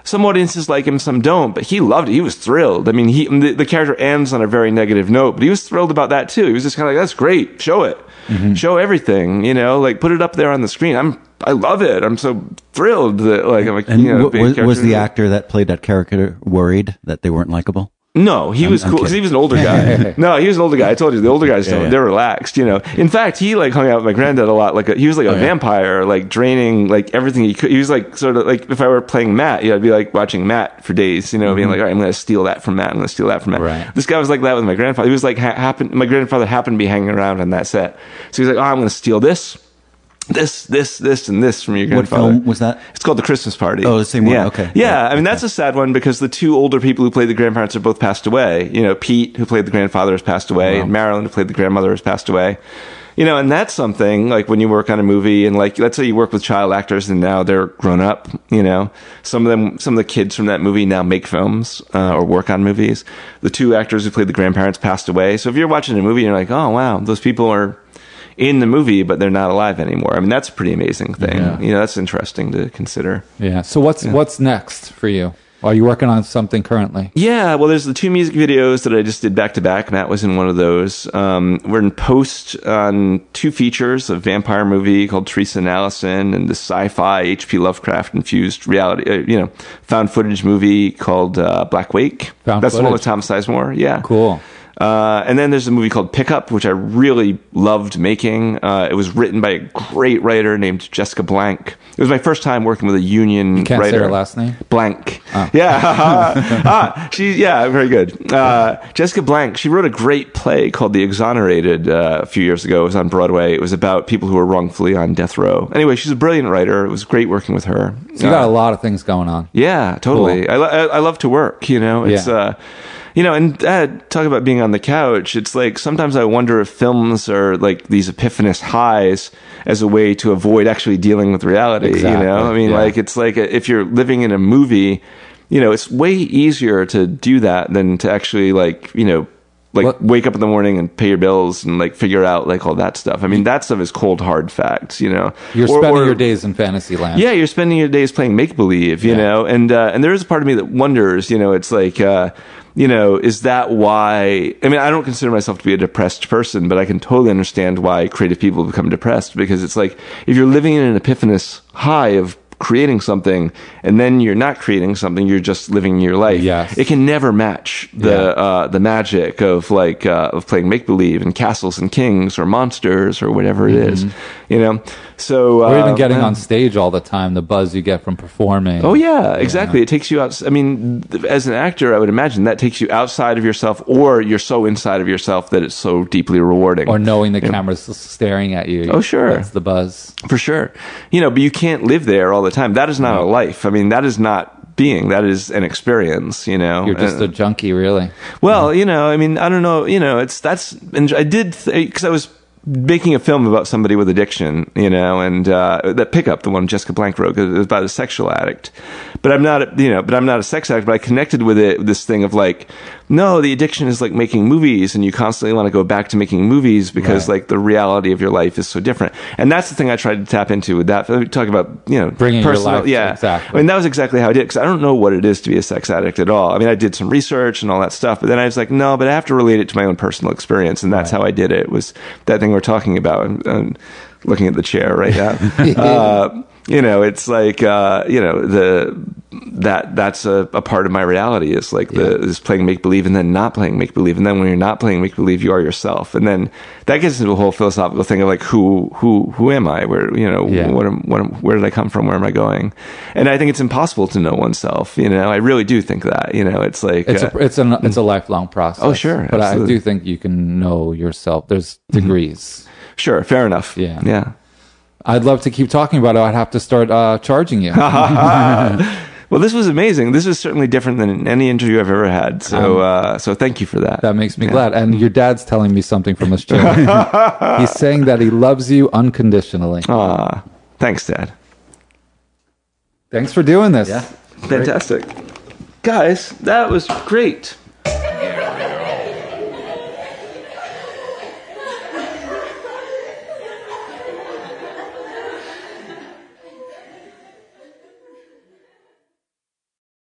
some audiences like him, some don't, but he loved it. He was thrilled. I mean, he the, the character ends on a very negative note, but he was thrilled about that too. He was just kind of like, "That's great. Show it. Mm-hmm. Show everything. You know, like put it up there on the screen. I'm I love it. I'm so thrilled that like I'm like." And you know, w- was, was the actor that played that character worried that they weren't likable? No, he I'm, was cool because he was an older guy. No, he was an older guy. I told you the older guys don't. Yeah, yeah. They're relaxed, you know. In fact, he like hung out with my granddad a lot. Like a, he was like a oh, yeah. vampire, like draining like everything he could. He was like sort of like if I were playing Matt, you know, I'd be like watching Matt for days, you know, mm-hmm. being like, all right, I'm going to steal that from Matt. I'm going to steal that from Matt. Right. This guy was like that with my grandfather. He was like ha- happened. My grandfather happened to be hanging around on that set, so he's like, oh, I'm going to steal this. This, this, this, and this from your grandfather. What film was that? It's called The Christmas Party. Oh, the same one. Yeah. Okay. Yeah. yeah. I mean, that's a sad one because the two older people who played the grandparents have both passed away. You know, Pete, who played the grandfather, has passed away. Oh, wow. Marilyn, who played the grandmother, has passed away. You know, and that's something, like, when you work on a movie and, like, let's say you work with child actors and now they're grown up, you know. Some of them, some of the kids from that movie now make films uh, or work on movies. The two actors who played the grandparents passed away. So if you're watching a movie and you're like, oh, wow, those people are in the movie, but they're not alive anymore. I mean, that's a pretty amazing thing. Yeah. You know, that's interesting to consider. Yeah. So what's yeah. what's next for you? Are you working on something currently? Yeah. Well, there's the two music videos that I just did back to back. Matt was in one of those. Um, we're in post on two features, a vampire movie called Teresa and Allison and the sci-fi H P. Lovecraft infused reality, uh, you know, found footage movie called uh, Black Wake. Found that's footage. The one with Tom Sizemore. Yeah. Cool. Uh, and then there's a movie called Pickup, which I really loved making. Uh, it was written by a great writer named Jessica Blank. It was my first time working with a union you can't writer. Say her last name? Blank. Oh. Yeah. ah, she, yeah, very good. Uh, Jessica Blank, she wrote a great play called The Exonerated uh, a few years ago. It was on Broadway. It was about people who were wrongfully on death row. Anyway, she's a brilliant writer. It was great working with her. So you uh, got a lot of things going on. Yeah, totally. Cool. I, I, I love to work, you know. It's... Yeah. Uh, You know, and uh, talk about being on the couch. It's like sometimes I wonder if films are like these epiphanous highs as a way to avoid actually dealing with reality. Exactly. You know, I mean, yeah. like it's like a, if you're living in a movie, you know, it's way easier to do that than to actually like, you know, like what? Wake up in the morning and pay your bills and like figure out like all that stuff. I mean, that stuff is cold hard facts, you know. You're or, spending or, your days in fantasy land. Yeah, you're spending your days playing make believe, you yeah. know. And uh, and there is a part of me that wonders, you know, it's like. Uh, You know, is that why... I mean, I don't consider myself to be a depressed person, but I can totally understand why creative people become depressed, because it's like, if you're living in an epiphanous high of creating something, and then you're not creating something, you're just living your life. Yes. It can never match the yeah. uh, the magic of like uh, of playing make-believe and castles and kings or monsters or whatever mm-hmm. it is, you know? So, uh, or even getting um, on stage all the time, the buzz you get from performing. Oh, yeah, exactly. Yeah. It takes you out. I mean, as an actor, I would imagine that takes you outside of yourself, or you're so inside of yourself that it's so deeply rewarding. Or knowing the you camera's know? Staring at you. Oh, sure. That's the buzz. For sure. You know, but you can't live there all the the time. That is not no. a life. I mean, that is not being. That is an experience, you know. You're just uh, a junkie, really. Well, yeah. you know, I mean, I don't know. You know, it's that's... And I did... Because I was making a film about somebody with addiction, you know, and uh, that Pickup, the one Jessica Blank wrote, it was about a sexual addict. But I'm not, a, you know, but I'm not a sex addict, but I connected with it, this thing of like, no, the addiction is like making movies, and you constantly want to go back to making movies because right. like the reality of your life is so different. And that's the thing I tried to tap into with that. Let me talk about, you know, bringing personal, your life. Yeah. Exactly. I mean, that was exactly how I did it, because I don't know what it is to be a sex addict at all. I mean, I did some research and all that stuff, but then I was like, no, but I have to relate it to my own personal experience. And that's right. how I did it. It was that thing we're talking about. I'm, I'm looking at the chair right now. uh, you know, it's like uh, you know the that that's a, a part of my reality is like yeah. the is playing make believe and then not playing make believe, and then when you're not playing make believe, you are yourself, and then that gets into a whole philosophical thing of like who who who am I? Where you know yeah. what am, what am, where did I come from? Where am I going? And I think it's impossible to know oneself. You know, I really do think that. You know, it's like it's uh, a, it's an it's a lifelong process. Oh sure, but absolutely. I do think you can know yourself. There's degrees. Sure, fair enough. Yeah, yeah. I'd love to keep talking about it. I'd have to start uh, charging you. Well, this was amazing. This is certainly different than any interview I've ever had. So, um, uh, so thank you for that. That makes me yeah. glad. And your dad's telling me something from his chair. He's saying that he loves you unconditionally. Ah, thanks, Dad. Thanks for doing this. Yeah, fantastic, great. Guys. That was great.